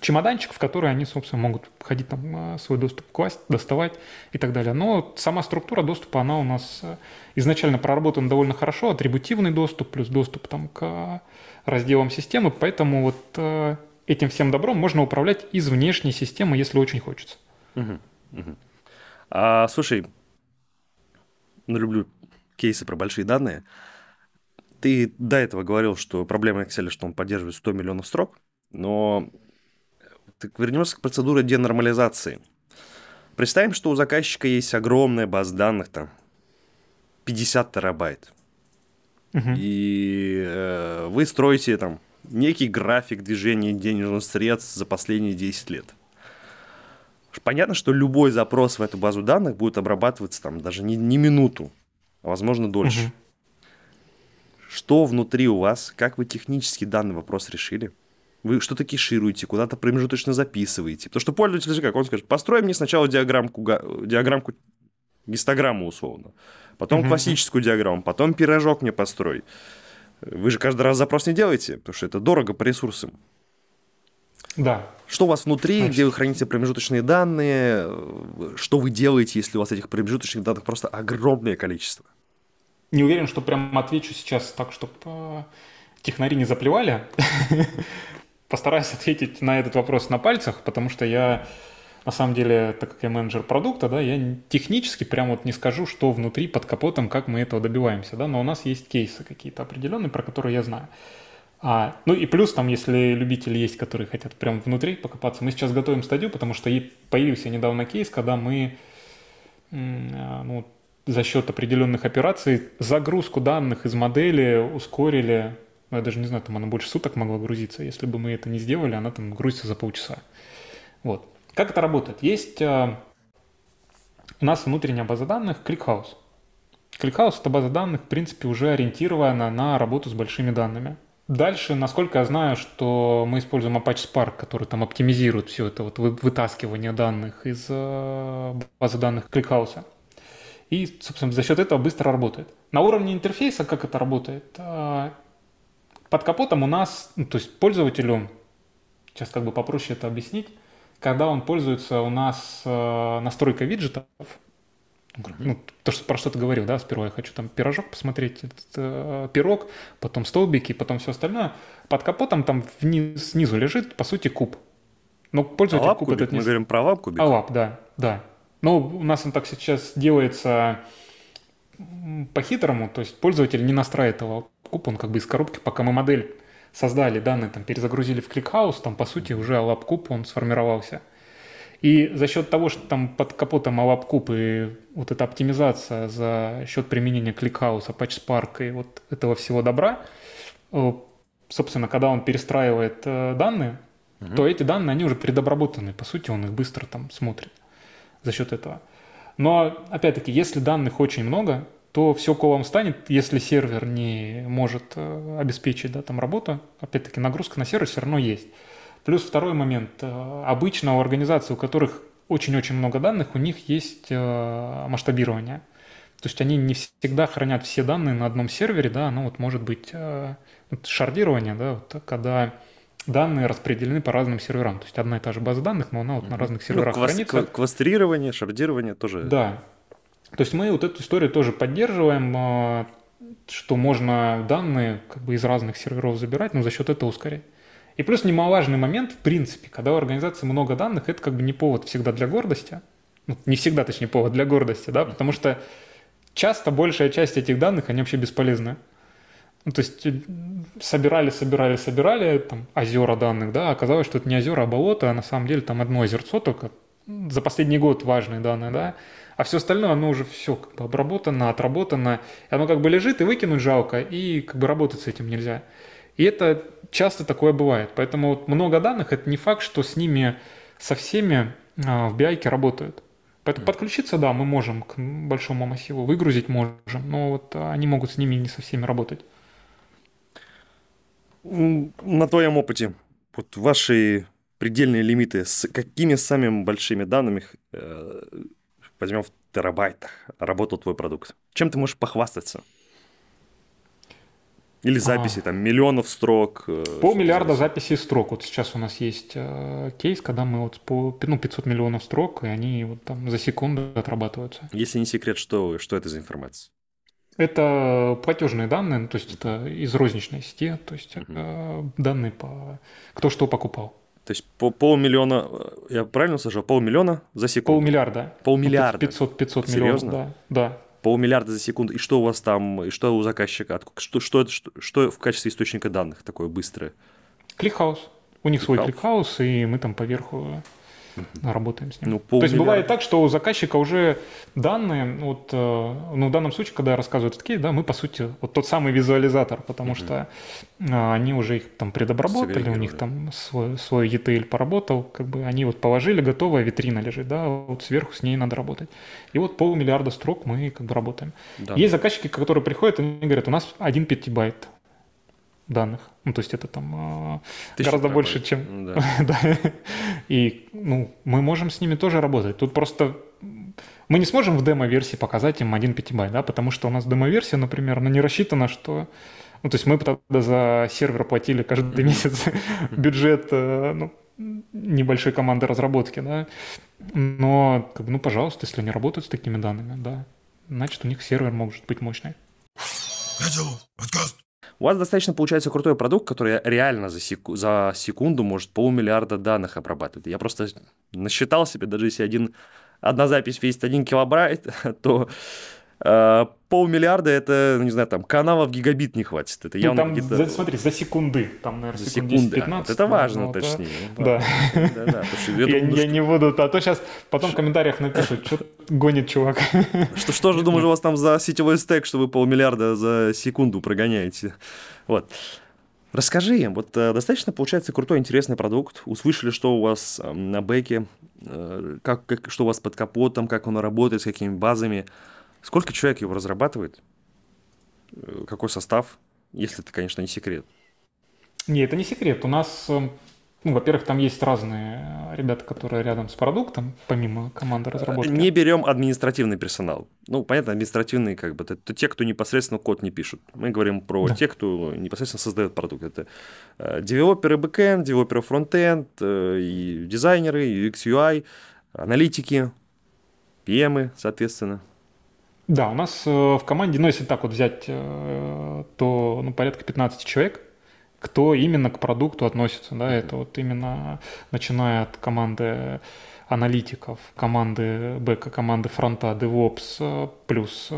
чемоданчик, в который они, собственно, могут ходить, там, свой доступ класть, доставать и так далее. Но сама структура доступа, она у нас изначально проработана довольно хорошо, атрибутивный доступ плюс доступ там к разделам системы, поэтому вот этим всем добром можно управлять из внешней системы, если очень хочется. Угу, угу. А, слушай, ну, люблю кейсы про большие данные. Ты до этого говорил, что проблема Excel, что он поддерживает сто миллионов строк, но... Так вернемся к процедуре денормализации. Представим, что у заказчика есть огромная база данных, там, пятьдесят терабайт. Угу. И э, вы строите там некий график движения денежных средств за последние десять лет. Понятно, что любой запрос в эту базу данных будет обрабатываться там даже не, не минуту, а, возможно, дольше. Угу. Что внутри у вас? Как вы технически данный вопрос решили? Вы что-то кешируете, куда-то промежуточно записываете. Потому что пользователь же как? Он скажет, построй мне сначала диаграммку, диаграммку гистограмму условно, потом mm-hmm. классическую диаграмму, потом пирожок мне построй. Вы же каждый раз запрос не делаете, потому что это дорого по ресурсам. Да. Что у вас внутри, значит, где вы храните промежуточные данные, что вы делаете, если у вас этих промежуточных данных просто огромное количество? Не уверен, что прям отвечу сейчас так, чтобы технари не заплевали. Постараюсь ответить на этот вопрос на пальцах, потому что я, на самом деле, так как я менеджер продукта, да, я технически прям вот не скажу, что внутри, под капотом, как мы этого добиваемся, да, но у нас есть кейсы какие-то определенные, про которые я знаю. А, ну и плюс там, если любители есть, которые хотят прям внутри покопаться, мы сейчас готовим стадию, потому что появился недавно кейс, когда мы, ну, за счет определенных операций загрузку данных из модели ускорили. Ну, я даже не знаю, там она больше суток могла грузиться. Если бы мы это не сделали, она там грузится за полчаса. Вот. Как это работает? Есть э, у нас внутренняя база данных ClickHouse. ClickHouse – это база данных, в принципе, уже ориентирована на работу с большими данными. Дальше, насколько я знаю, что мы используем Apache Spark, который там оптимизирует все это вот вытаскивание данных из э, базы данных ClickHouse. И, собственно, за счет этого быстро работает. На уровне интерфейса как это работает? Под капотом у нас, ну, то есть пользователю, сейчас как бы попроще это объяснить, когда он пользуется у нас настройкой виджетов, ну, то, что, про что ты говорил, да, сперва я хочу там пирожок посмотреть, этот пирог, потом столбики, потом все остальное, под капотом там вниз, снизу лежит, по сути, куб. Но пользователь а куб этот не... Мы говорим про лап-кубик? А лап, да, да. Но у нас он так сейчас делается по-хитрому, то есть пользователь не настраивает его куб, он как бы из коробки, пока мы модель создали, данные там перезагрузили в ClickHouse, там по сути уже алап-куб, он сформировался. И за счет того, что там под капотом алап-куб и вот эта оптимизация за счет применения ClickHouse, Apache Spark и вот этого всего добра, собственно, когда он перестраивает данные, mm-hmm. то эти данные, они уже предобработаны, по сути, он их быстро там смотрит. За счет этого. Но, опять-таки, если данных очень много, то все колом станет, если сервер не может обеспечить, да, там работу. Опять-таки, нагрузка на сервер все равно есть. Плюс второй момент. Обычно у организаций, у которых очень-очень много данных, у них есть масштабирование. То есть они не всегда хранят все данные на одном сервере. Да, ну вот может быть шардирование, да, вот, когда... Данные распределены по разным серверам. То есть одна и та же база данных, но она вот mm-hmm. на разных серверах ну, квас- хранится. Кластерирование, шардирование тоже. Да. То есть мы вот эту историю тоже поддерживаем, что можно данные как бы из разных серверов забирать, но за счет этого ускорить. И плюс немаловажный момент, в принципе, когда у организации много данных, это как бы не повод всегда для гордости. Ну, не всегда, точнее, повод для гордости, да, потому что часто большая часть этих данных, они вообще бесполезны. Ну, то есть собирали, собирали, собирали там, озера данных, да, оказалось, что это не озера, а болото, а на самом деле там одно озерцо только за последний год важные данные, да, а все остальное, оно уже все как бы обработано, отработано, и оно как бы лежит, и выкинуть жалко, и как бы работать с этим нельзя. И это часто такое бывает, поэтому вот много данных, это не факт, что с ними, со всеми а, в би ай-ке работают. Поэтому подключиться, да, мы можем к большому массиву, выгрузить можем, но вот они могут с ними не со всеми работать. На твоем опыте, вот ваши предельные лимиты, с какими самыми большими данными, э, возьмем в терабайтах, работал твой продукт? Чем ты можешь похвастаться? Или записи, а, там, миллионов строк? Полмиллиарда записей строк. Вот сейчас у нас есть э, кейс, когда мы вот по ну, пятьсот миллионов строк, и они вот там за секунду отрабатываются. Если не секрет, что, что это за информация? Это платежные данные, ну, то есть это из розничной сети, то есть угу. данные по кто что покупал. То есть по полмиллиона, я правильно слышал, полмиллиона за секунду? Полмиллиарда. Полмиллиарда. Ну, пятьсот, пятьсот миллионов, да, да. Полмиллиарда за секунду. И что у вас там, и что у заказчика, что, что, что, что в качестве источника данных такое быстрое? ClickHouse. У них ClickHouse. Свой ClickHouse, и мы там поверху... работаем с ним. Ну, то есть бывает так, что у заказчика уже данные, вот, ну, в данном случае, когда я рассказываю этот кейс, да, мы, по сути, вот тот самый визуализатор, потому mm-hmm. что а, они уже их там предобработали, у них там свой, свой и ти эл поработал, как бы они вот положили, готовая витрина лежит, да, вот сверху с ней надо работать. И вот полмиллиарда строк мы как бы работаем. Да. Есть заказчики, которые приходят и говорят, у нас один пятибайт данных. Ну, то есть это там э, гораздо больше, чем... Да. да. И ну, мы можем с ними тоже работать. Тут просто мы не сможем в демо-версии показать им один пятибайт, да, потому что у нас демо-версия, например, она не рассчитана, что... Ну, то есть мы тогда за сервер платили каждый месяц бюджет э, ну, небольшой команды разработки, да. Но, как бы, ну, пожалуйста, если они работают с такими данными, да, значит, у них сервер может быть мощный. У вас достаточно получается крутой продукт, который реально за, секу- за секунду может полмиллиарда данных обрабатывать. Я просто насчитал себе, даже если один, одна запись весит один килобайт, то э, полмиллиарда это, ну, не знаю, там каналов гигабит не хватит. Это ну, явно там, какие-то... за, смотри, за секунды, там, наверное, за секунды десять-пятнадцать. А, вот это важно, ну, точнее. Да. Я не буду, а то сейчас потом в комментариях напишут, что гонит чувак. Что, что же, думаю, у вас там за сетевой стек, что вы полмиллиарда за секунду прогоняете. Вот. Расскажи им, вот достаточно получается крутой, интересный продукт. Услышали, что у вас э, на бэке, э, как, как, что у вас под капотом, как оно работает, с какими базами. Сколько человек его разрабатывает? Э, какой состав? Если это, конечно, не секрет. Нет, это не секрет. У нас, э, ну, во-первых, там есть разные ребята, которые рядом с продуктом, помимо команды разработки. Не берем административный персонал. Ну, понятно, административные как бы, это, это те, кто непосредственно код не пишут. Мы говорим про да. те, кто непосредственно создает продукт. Это э, девелоперы бэкэнд, девелоперы фронтенд, э, и дизайнеры, ю экс, ю ай, аналитики, пи эм, соответственно. Да, у нас э, в команде, ну, если так вот взять, э, то ну, порядка пятнадцать человек, кто именно к продукту относится. Да? Это вот именно начиная от команды аналитиков, команды бэка, команды фронта, девопс, плюс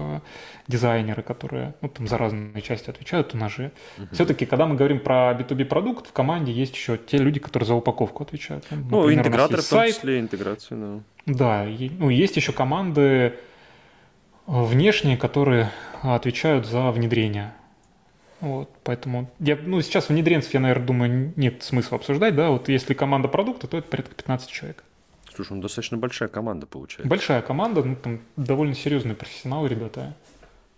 дизайнеры, которые ну, там за разные части отвечают. У нас же uh-huh. все-таки, когда мы говорим про би ту би продукт, в команде есть еще те люди, которые за упаковку отвечают. Например, ну, интеграторы в том числе, интеграцию. No. Да, и, ну, есть еще команды внешние, которые отвечают за внедрение. Вот, поэтому я, ну, сейчас внедренцев, я, наверное, думаю, нет смысла обсуждать. Да? Вот если команда продукта, то это порядка пятнадцать человек. Слушай, ну достаточно большая команда получается. Большая команда, ну там довольно серьезные профессионалы, ребята.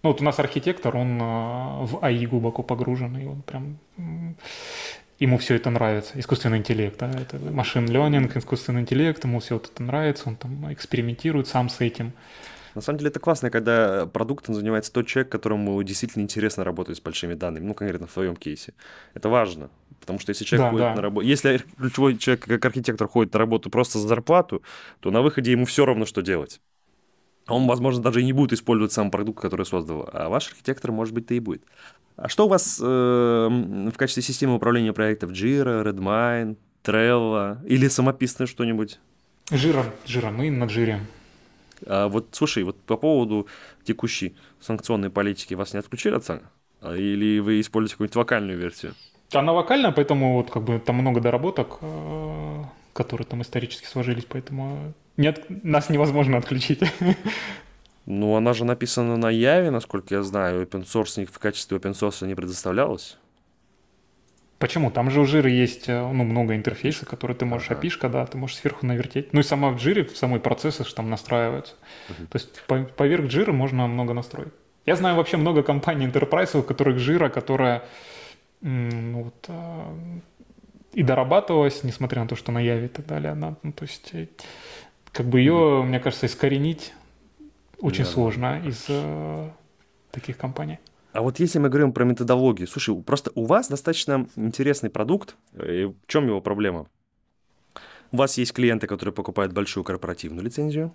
Ну вот у нас архитектор, он в эй ай глубоко погружен, и он прям... Ему все это нравится. Искусственный интеллект, да, это машин learning, искусственный интеллект, ему все вот это нравится, он там экспериментирует сам с этим. На самом деле это классно, когда продуктом занимается тот человек, которому действительно интересно работать с большими данными, ну, конкретно в твоем кейсе. Это важно, потому что если человек да, ходит да. на работу, если ключевой человек, как архитектор, ходит на работу просто за зарплату, то на выходе ему все равно, что делать. Он, возможно, даже и не будет использовать сам продукт, который создал, а ваш архитектор, может быть, то и будет. А что у вас э, в качестве системы управления проектов? Jira, Redmine, Trello или самописное что-нибудь? Jira, Jira, мы на Jira. А вот, слушай, вот по поводу текущей санкционной политики вас не отключили от санкций? Или вы используете какую-нибудь вокальную версию? Она вокальная, поэтому вот как бы там много доработок, которые там исторически сложились, поэтому нет, нас невозможно отключить. Ну, она же написана на Яве, насколько я знаю, open source в качестве open source не предоставлялась. Почему? Там же у Jira есть ну, много интерфейсов, которые ты можешь эй пи ай, когда ты можешь сверху навертеть. Ну и сама в Jira, в самой процессы же там настраиваются. Uh-huh. То есть по- поверх Jira можно много настроить. Я знаю вообще много компаний Enterprise, у которых Jira, которая ну, вот, и дорабатывалась, несмотря на то, что на Яве и так далее. Она, ну, то есть как бы ее, uh-huh. мне кажется, искоренить очень yeah. сложно из uh, таких компаний. А вот если мы говорим про методологию, слушай, просто у вас достаточно интересный продукт, и в чем его проблема? У вас есть клиенты, которые покупают большую корпоративную лицензию,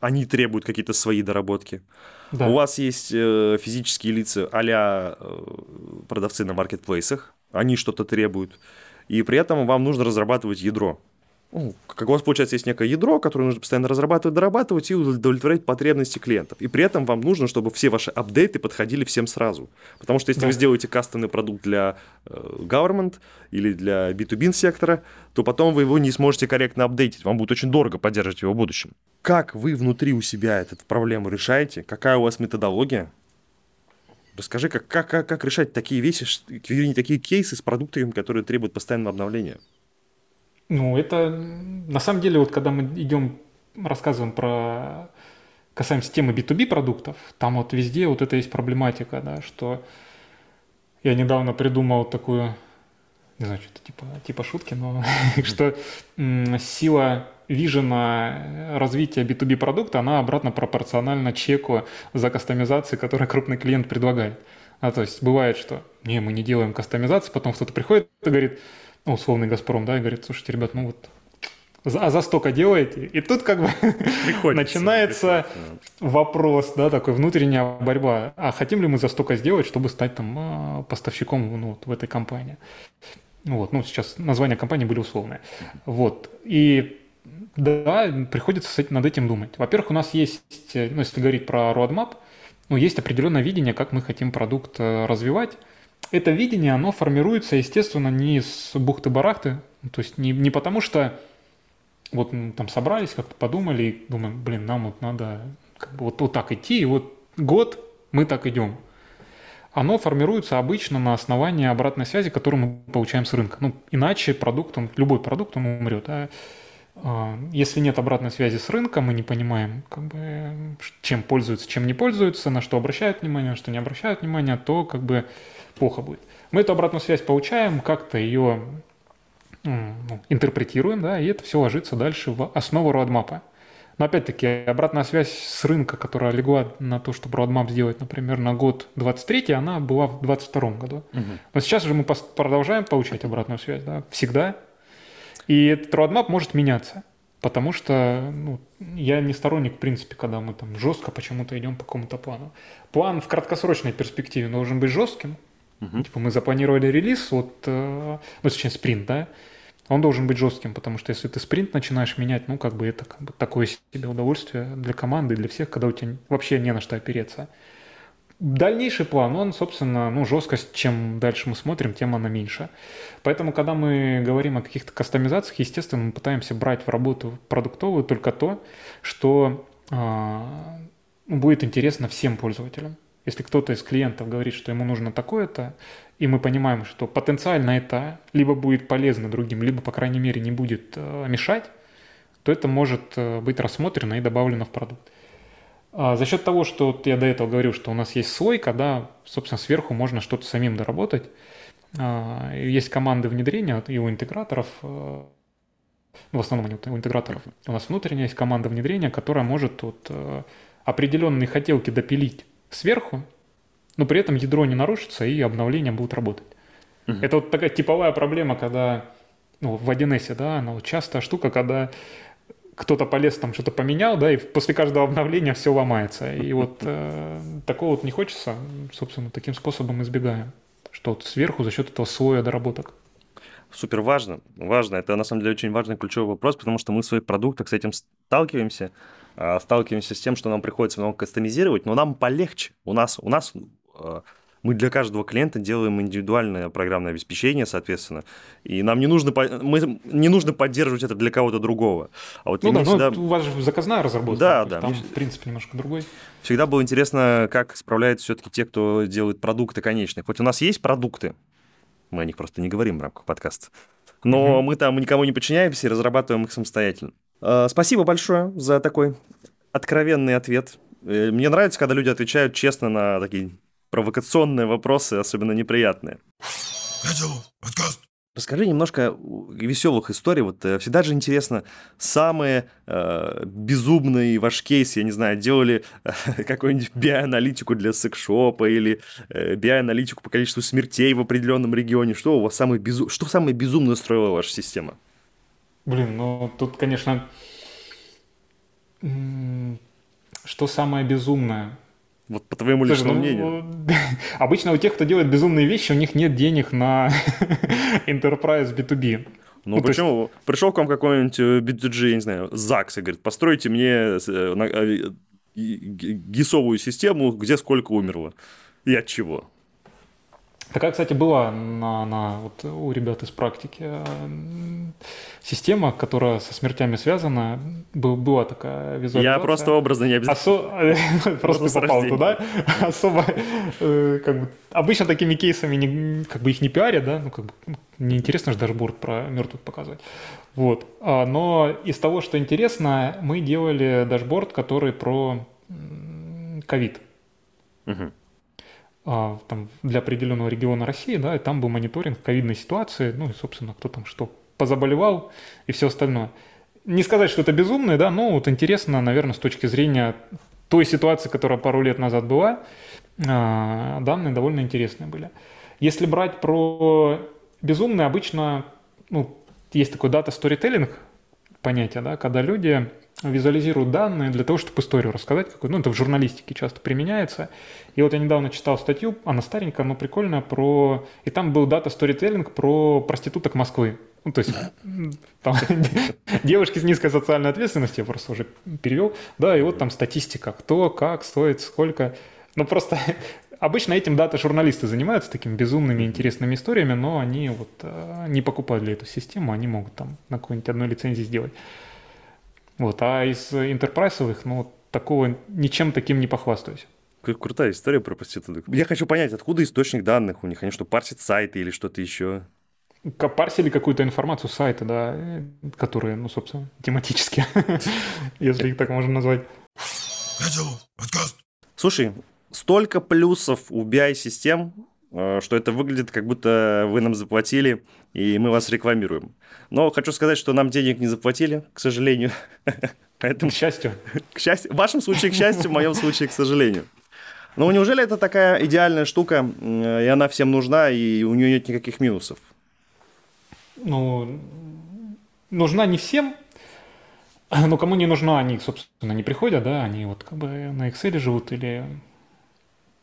они требуют какие-то свои доработки. Да. У вас есть физические лица а-ля продавцы на маркетплейсах, они что-то требуют, и при этом вам нужно разрабатывать ядро. Как у вас, получается, есть некое ядро, которое нужно постоянно разрабатывать, дорабатывать и удовлетворять потребности клиентов. И при этом вам нужно, чтобы все ваши апдейты подходили всем сразу. Потому что если да. вы сделаете кастомный продукт для government или для би ту би сектора, то потом вы его не сможете корректно апдейтить. Вам будет очень дорого поддерживать его в будущем. Как вы внутри у себя эту проблему решаете? Какая у вас методология? Расскажи, как, как, как решать такие вещи, вернее, такие кейсы с продуктами, которые требуют постоянного обновления? Ну, это на самом деле, вот когда мы идем, рассказываем про, касаемся темы би ту би продуктов, там вот везде вот это есть проблематика, да, что я недавно придумал такую, не знаю, что-то типа, типа шутки, но что сила вижена развития би ту би продукта, она обратно пропорциональна чеку за кастомизации, которую крупный клиент предлагает. А то есть бывает, что не, мы не делаем кастомизации, потом кто-то приходит и говорит, ну, условный «Газпром», да, и говорит, слушайте, ребят, ну вот, а за столько делаете? И тут как бы начинается вопрос, да, такой внутренняя борьба. А хотим ли мы за столько сделать, чтобы стать там поставщиком ну, вот, в этой компании? Вот, ну, сейчас названия компании были условные. Вот, и да, приходится над этим думать. Во-первых, у нас есть, ну, если говорить про roadmap, ну, есть определенное видение, как мы хотим продукт развивать. Это видение, оно формируется, естественно, не с бухты-барахты, то есть не, не потому, что вот ну, там собрались, как-то подумали и думаем, блин, нам вот надо как бы вот, вот так идти, и вот год мы так идем. оно формируется обычно на основании обратной связи, которую мы получаем с рынка. Ну, иначе продукт, он, любой продукт, он умрет. А если нет обратной связи с рынком, мы не понимаем, как бы, чем пользуются, чем не пользуются, на что обращают внимание, на что не обращают внимания, то как бы плохо будет. Мы эту обратную связь получаем, как-то ее ну, интерпретируем, да, и это все ложится дальше в основу роадмапа. Но опять-таки обратная связь с рынка, которая легла на то, чтобы roadmap сделать, например, на год двадцать третий, она была в двадцать втором году. Угу. Но сейчас же мы продолжаем получать обратную связь, да, всегда. И этот roadmap может меняться, потому что ну, я не сторонник, в принципе, когда мы там жестко почему-то идем по какому-то плану. План в краткосрочной перспективе должен быть жестким. Угу. Типа мы запланировали релиз, вот, ну, точнее, спринт, да. Он должен быть жестким, потому что если ты спринт начинаешь менять, ну, как бы это как бы такое себе удовольствие для команды, для всех, когда у тебя вообще не на что опереться. Дальнейший план, он, собственно, ну, жесткость, чем дальше мы смотрим, тем она меньше. Поэтому, когда мы говорим о каких-то кастомизациях, естественно, мы пытаемся брать в работу продуктовую только то, что э, будет интересно всем пользователям. Если кто-то из клиентов говорит, что ему нужно такое-то, и мы понимаем, что потенциально это либо будет полезно другим, либо, по крайней мере, не будет мешать, то это может быть рассмотрено и добавлено в продукт. За счет того, что я до этого говорил, что у нас есть слой, когда, собственно, сверху можно что-то самим доработать. Есть команды внедрения и у интеграторов, в основном у интеграторов. У нас внутренняя есть команда внедрения, которая может вот определенные хотелки допилить сверху, но при этом ядро не нарушится и обновления будут работать. Угу. Это вот такая типовая проблема, когда ну, в один эс, да, она вот частая штука, когда кто-то полез, там что-то поменял, да, и после каждого обновления все ломается. И вот э, такого вот не хочется, собственно, таким способом избегаем, что вот сверху за счет этого слоя доработок. Супер важно, важно. Это на самом деле очень важный ключевой вопрос, потому что мы в своих продуктах с этим сталкиваемся, сталкиваемся с тем, что нам приходится много кастомизировать, но нам полегче. У нас, у нас мы для каждого клиента делаем индивидуальное программное обеспечение, соответственно, и нам не нужно, мы, не нужно поддерживать это для кого-то другого. А вот ну да, всегда... у вас же заказная разработка, да, да. Там принцип немножко другой. Всегда было интересно, как справляются все-таки те, кто делает продукты конечные. Хоть у нас есть продукты, мы о них просто не говорим в рамках подкаста, но mm-hmm. мы там никому не подчиняемся и разрабатываем их самостоятельно. Спасибо большое за такой откровенный ответ. Мне нравится, когда люди отвечают честно на такие провокационные вопросы, особенно неприятные. Расскажи немножко веселых историй. Вот всегда же интересно, самые э, безумные ваш кейс, я не знаю, делали э, какую-нибудь би ай-аналитику для секс-шопа или э, би ай-аналитику по количеству смертей в определенном регионе. Что у вас самое безу... Что самое безумное строила ваша система? Блин, ну тут, конечно, что самое безумное? Вот по твоему личному Слушай, ну, мнению. Обычно у тех, кто делает безумные вещи, у них нет денег на Enterprise би ту би. Ну, ну причем есть... пришел к вам какой-нибудь би ту джи, я не знаю, ЗАГС и говорит, постройте мне гисовую систему, где сколько умерло и от чего. Такая, кстати, была на, на, вот у ребят из практики система, которая со смертями связана, был, была такая визуализация. Я просто образно не обязательно. Просто попал туда. Особо, как бы, обычно такими кейсами не, как бы их не пиарят, да, ну как бы неинтересно же дашборд про мертвых показывать. Вот. Но из того, что интересно, мы делали дашборд, который про ковид. Угу. Там, для определенного региона России, да, и там был мониторинг ковидной ситуации, ну и, собственно, кто там что позаболевал и все остальное. Не сказать, что это безумное, да, но вот интересно, наверное, с точки зрения той ситуации, которая пару лет назад была, данные довольно интересные были. Если брать про безумное, обычно, ну, есть такой дата-сторителлинг понятие, да, когда люди... визуализируют данные для того, чтобы историю рассказать. Ну, это в журналистике часто применяется. И вот я недавно читал статью, она старенькая, но прикольная, про... И там был дата-сторителлинг про проституток Москвы. Ну, то есть там девушки с низкой социальной ответственностью, я просто уже перевел. Да, и вот там статистика, кто, как, стоит, сколько. Ну, просто обычно этим дата-журналисты занимаются такими безумными интересными историями, но они вот не покупают для эту систему, они могут там на какой-нибудь одной лицензии сделать. Вот, а из интерпрайсовых, ну, такого ничем таким не похвастаюсь. Крутая история про проституток. Я хочу понять, откуда источник данных у них? Они что, парсят сайты или что-то еще? Парсили какую-то информацию с сайта, да, которые, ну, собственно, тематически, если их так можно назвать. Слушай, столько плюсов у би ай-систем, что это выглядит, как будто вы нам заплатили, и мы вас рекламируем. Но хочу сказать, что нам денег не заплатили, к сожалению. Поэтому... К счастью. К счастью. В вашем случае к счастью, в моем случае к сожалению. Ну, неужели это такая идеальная штука, и она всем нужна, и у нее нет никаких минусов? Ну, нужна не всем, но кому не нужна, они, собственно, не приходят, да, они вот как бы на Excel живут или,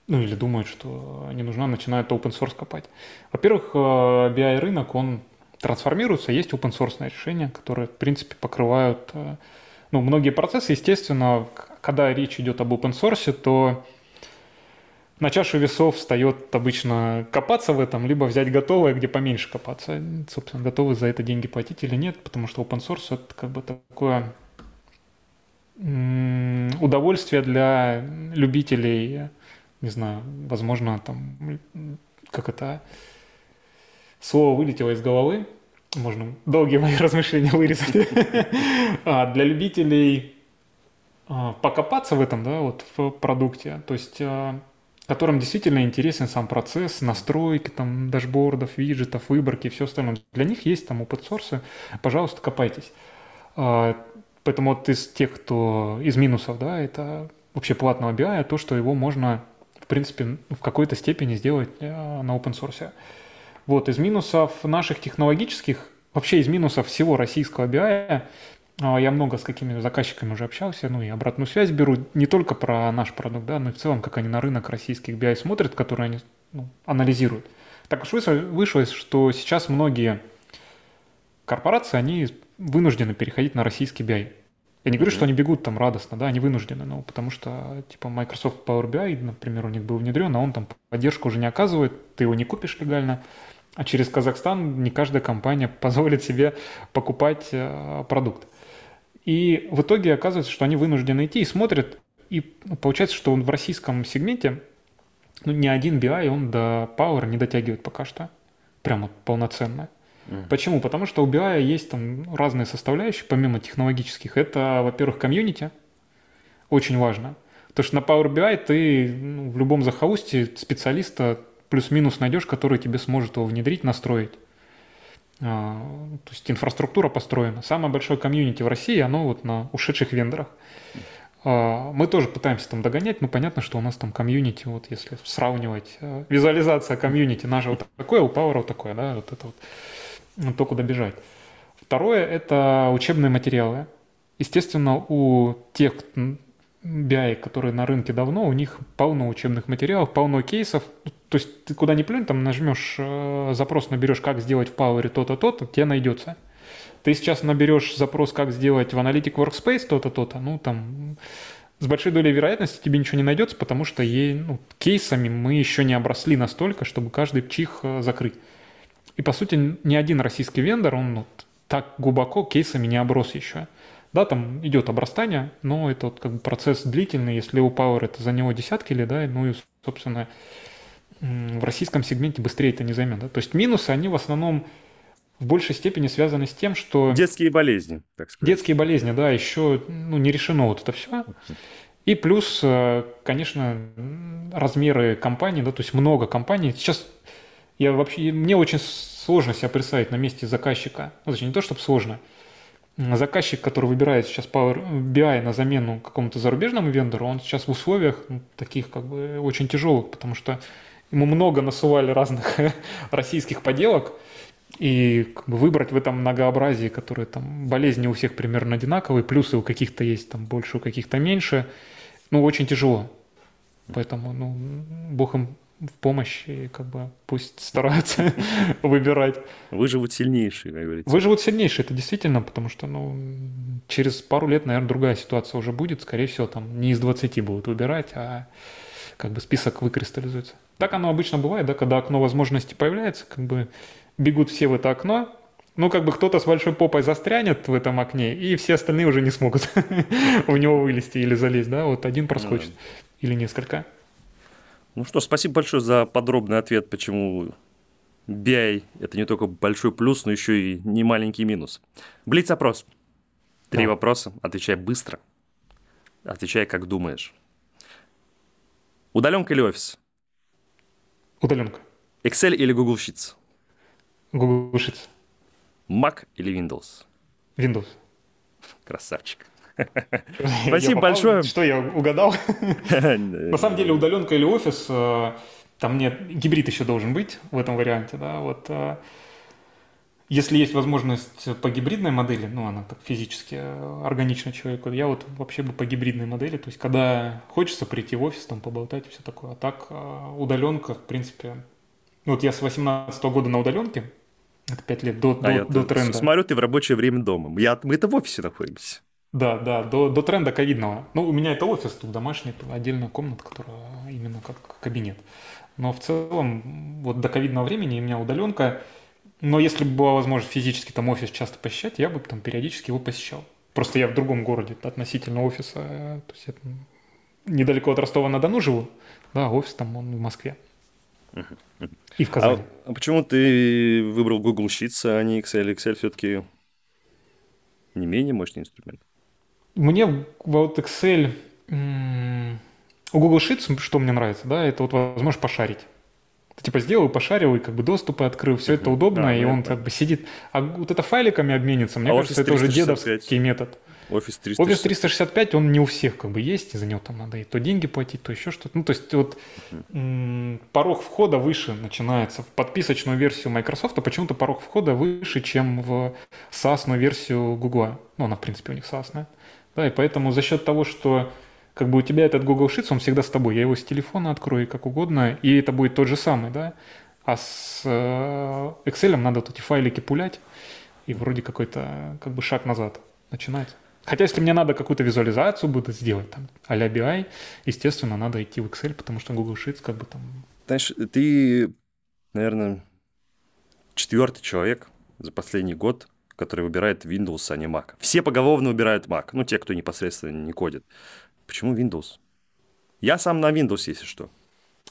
ну, или думают, что не нужна, начинают open source копать. Во-первых, би ай-рынок, он трансформируется, есть open source решения, которые, в принципе, покрывают, ну, многие процессы. Естественно, когда речь идет об open source, то... На чашу весов встает обычно копаться в этом, либо взять готовое, где поменьше копаться. Собственно, готовы за это деньги платить или нет, потому что open source — это как бы такое удовольствие для любителей, не знаю, возможно, там, как это, слово вылетело из головы, можно долгие мои размышления вырезать, для любителей покопаться в этом, да, вот в продукте, то есть... которым действительно интересен сам процесс, настройки, там, дашбордов, виджетов, выборки и все остальное. Для них есть там open-source, пожалуйста, копайтесь. Поэтому вот из тех, кто из минусов, да, это вообще платного би ай, то, что его можно, в принципе, в какой-то степени сделать на open-source. Вот, из минусов наших технологических, вообще из минусов всего российского би ай, я много с какими заказчиками уже общался, ну и обратную связь беру, не только про наш продукт, да, но и в целом, как они на рынок российских би ай смотрят, которые они, ну, анализируют. Так уж вышло, что сейчас многие корпорации, они вынуждены переходить на российский би ай. Я не говорю, mm-hmm. что они бегут там радостно, да, они вынуждены, ну, потому что, типа, Microsoft Power би ай, например, у них был внедрен, а он там поддержку уже не оказывает, ты его не купишь легально. А через Казахстан не каждая компания позволит себе покупать продукт. И в итоге оказывается, что они вынуждены идти и смотрят, и получается, что он в российском сегменте, ну, ни один би ай, он до Power не дотягивает пока что, прямо полноценно. Mm. Почему? Потому что у би ай есть там разные составляющие, помимо технологических. Это, во-первых, комьюнити, очень важно, потому что на Power би ай ты, ну, в любом захолустье специалиста плюс-минус найдешь, который тебе сможет его внедрить, настроить. То есть инфраструктура построена. Самое большое комьюнити в России, оно вот на ушедших вендорах. Мы тоже пытаемся там догонять, но понятно, что у нас там комьюнити, вот если сравнивать, визуализация комьюнити наша вот такое, у Power вот такое, да, вот это вот, то, куда бежать. Второе – это учебные материалы. Естественно, у тех би ай, которые на рынке давно, у них полно учебных материалов, полно кейсов. То есть ты куда ни плюнь, там нажмешь э, запрос, наберешь, как сделать в Power то-то, то-то, тебе найдется. Ты сейчас наберешь запрос, как сделать в Analytic Workspace то-то, то-то, ну там с большой долей вероятности тебе ничего не найдется, потому что ей, ну, кейсами мы еще не обросли настолько, чтобы каждый пчих э, закрыть. И по сути ни один российский вендор, он, ну, так глубоко кейсами не оброс еще. Да, там идет обрастание, но это вот, как бы, процесс длительный, если у Power это заняло десятки лет, да, ну и собственно... в российском сегменте быстрее это не займет. Да? То есть минусы, они в основном в большей степени связаны с тем, что... Детские болезни, так сказать. Детские болезни, да, еще, ну, не решено вот это все. И плюс, конечно, размеры компаний, да, то есть много компаний. Сейчас я вообще... Мне очень сложно себя представить на месте заказчика. Ну, точнее, не то, чтобы сложно. Заказчик, который выбирает сейчас Power би ай на замену какому-то зарубежному вендору, он сейчас в условиях, ну, таких как бы очень тяжелых, потому что ему много насували разных российских поделок, и как бы выбрать в этом многообразии, которые там болезни у всех примерно одинаковые, плюсы у каких-то есть там больше, у каких-то меньше, ну, очень тяжело. Поэтому, ну, бог им в помощь, и как бы пусть стараются выбирать. Выживут сильнейшие, как говорится. Выживут сильнейшие, это действительно, потому что, ну, через пару лет, наверное, другая ситуация уже будет, скорее всего, там не из двадцати будут выбирать, а как бы список выкристаллизуется. Так оно обычно бывает, да, когда окно возможностей появляется, как бы бегут все в это окно, ну, как бы кто-то с большой попой застрянет в этом окне, и все остальные уже не смогут в него вылезти или залезть, да, вот один проскочит или несколько. Ну что, спасибо большое за подробный ответ, почему би ай – это не только большой плюс, но еще и не маленький минус. Блиц-опрос. Три да. вопроса. Отвечай быстро. Отвечай, как думаешь. Удаленка или офис? Удаленка. Excel или Google Sheets? Google Sheets. Mac или Windows? Windows. Красавчик. Спасибо большое. Что, я угадал? На самом деле удаленка или офис, там нет, гибрид еще должен быть в этом варианте. Да, вот. Если есть возможность по гибридной модели, ну она так физически органична человеку, я вот вообще бы по гибридной модели, то есть когда хочется прийти в офис, там поболтать и все такое. А так удаленка, в принципе, ну вот я с восемнадцатого года на удаленке, это пять лет до, а до, я до тренда. Смотрю, ты в рабочее время дома, я, мы-то в офисе находимся. Да, да, до, до тренда ковидного. Ну, у меня это офис, тут домашний, тут отдельная комната, которая именно как кабинет. Но в целом, вот до ковидного времени у меня удаленка, но если бы была возможность физически там офис часто посещать, я бы там периодически его посещал. Просто я в другом городе относительно офиса, то есть я там недалеко от Ростова-на-Дону живу, да, офис там он в Москве. И в Казани. А почему ты выбрал Google Sheets, а не Excel? Excel все-таки не менее мощный инструмент. Мне вот Excel... У Google Sheets, что мне нравится, да, это вот возможность пошарить. Ты типа сделал, пошарил, и как бы доступы открыл, все это удобно, да, и он как бы сидит. А вот это файликами обменится, мне а кажется, это уже дедовский метод. Office триста шестьдесят пять. Office триста шестьдесят пять, он не у всех как бы есть, и за него там надо и то деньги платить, то еще что-то. Ну, то есть вот uh-huh. м- порог входа выше начинается. В подписочную версию Microsoft а почему-то порог входа выше, чем в SaaS-ную версию Google. Ну, она, в принципе, у них SaaS-ная. Да, и поэтому за счет того, что как бы у тебя этот Google Sheets, он всегда с тобой. Я его с телефона открою, как угодно, и это будет тот же самый, да. А с э- Excel надо вот эти файлики пулять, и вроде какой-то как бы шаг назад начинается. Хотя, если мне надо какую-то визуализацию будет сделать, там, а-ля би ай, естественно, надо идти в Excel, потому что Google Sheets как бы там... Знаешь, ты, наверное, четвертый человек за последний год, который выбирает Windows, а не Mac. Все поголовно выбирают Mac, ну, те, кто непосредственно не кодит. Почему Windows? Я сам на Windows, если что.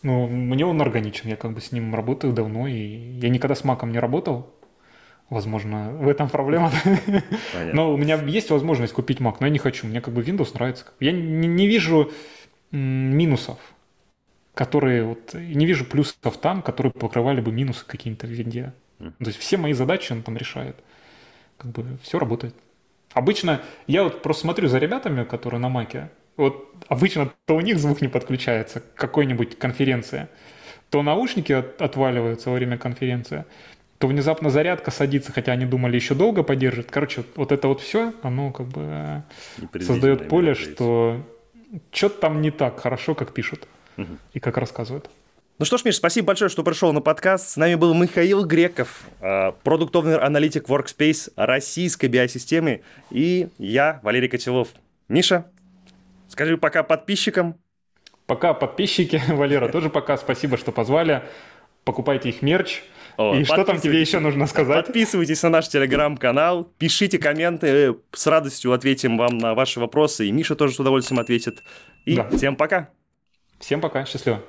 Ну, мне он органичен, я как бы с ним работаю давно, и я никогда с Mac'ом не работал. Возможно, в этом проблема. Понятно. Но у меня есть возможность купить Mac, но я не хочу. Мне как бы Windows нравится. Я не, не вижу минусов, которые... Вот, не вижу плюсов там, которые покрывали бы минусы какие-то в винде. Mm. То есть все мои задачи он там решает. Как бы все работает. Обычно я вот просто смотрю за ребятами, которые на Mac'е. Вот обычно то у них звук не подключается к какой-нибудь конференции, то наушники от, отваливаются во время конференции, то внезапно зарядка садится, хотя они думали, еще долго поддержит. Короче, вот, вот это вот все, оно как бы создает поле, что что-то там не так хорошо, как пишут угу. и как рассказывают. Ну что ж, Миш, спасибо большое, что пришел на подкаст. С нами был Михаил Греков, продуктовый аналитик Workspace российской би ай-системы, и я, Валерий Котелов. Миша, скажи пока подписчикам. Пока подписчики, Валера, тоже пока. Спасибо, что позвали. Покупайте их мерч. О, и что там тебе еще нужно сказать? Подписывайтесь на наш телеграм-канал, пишите комменты, с радостью ответим вам на ваши вопросы, и Миша тоже с удовольствием ответит. И да. всем пока. Всем пока, счастливо.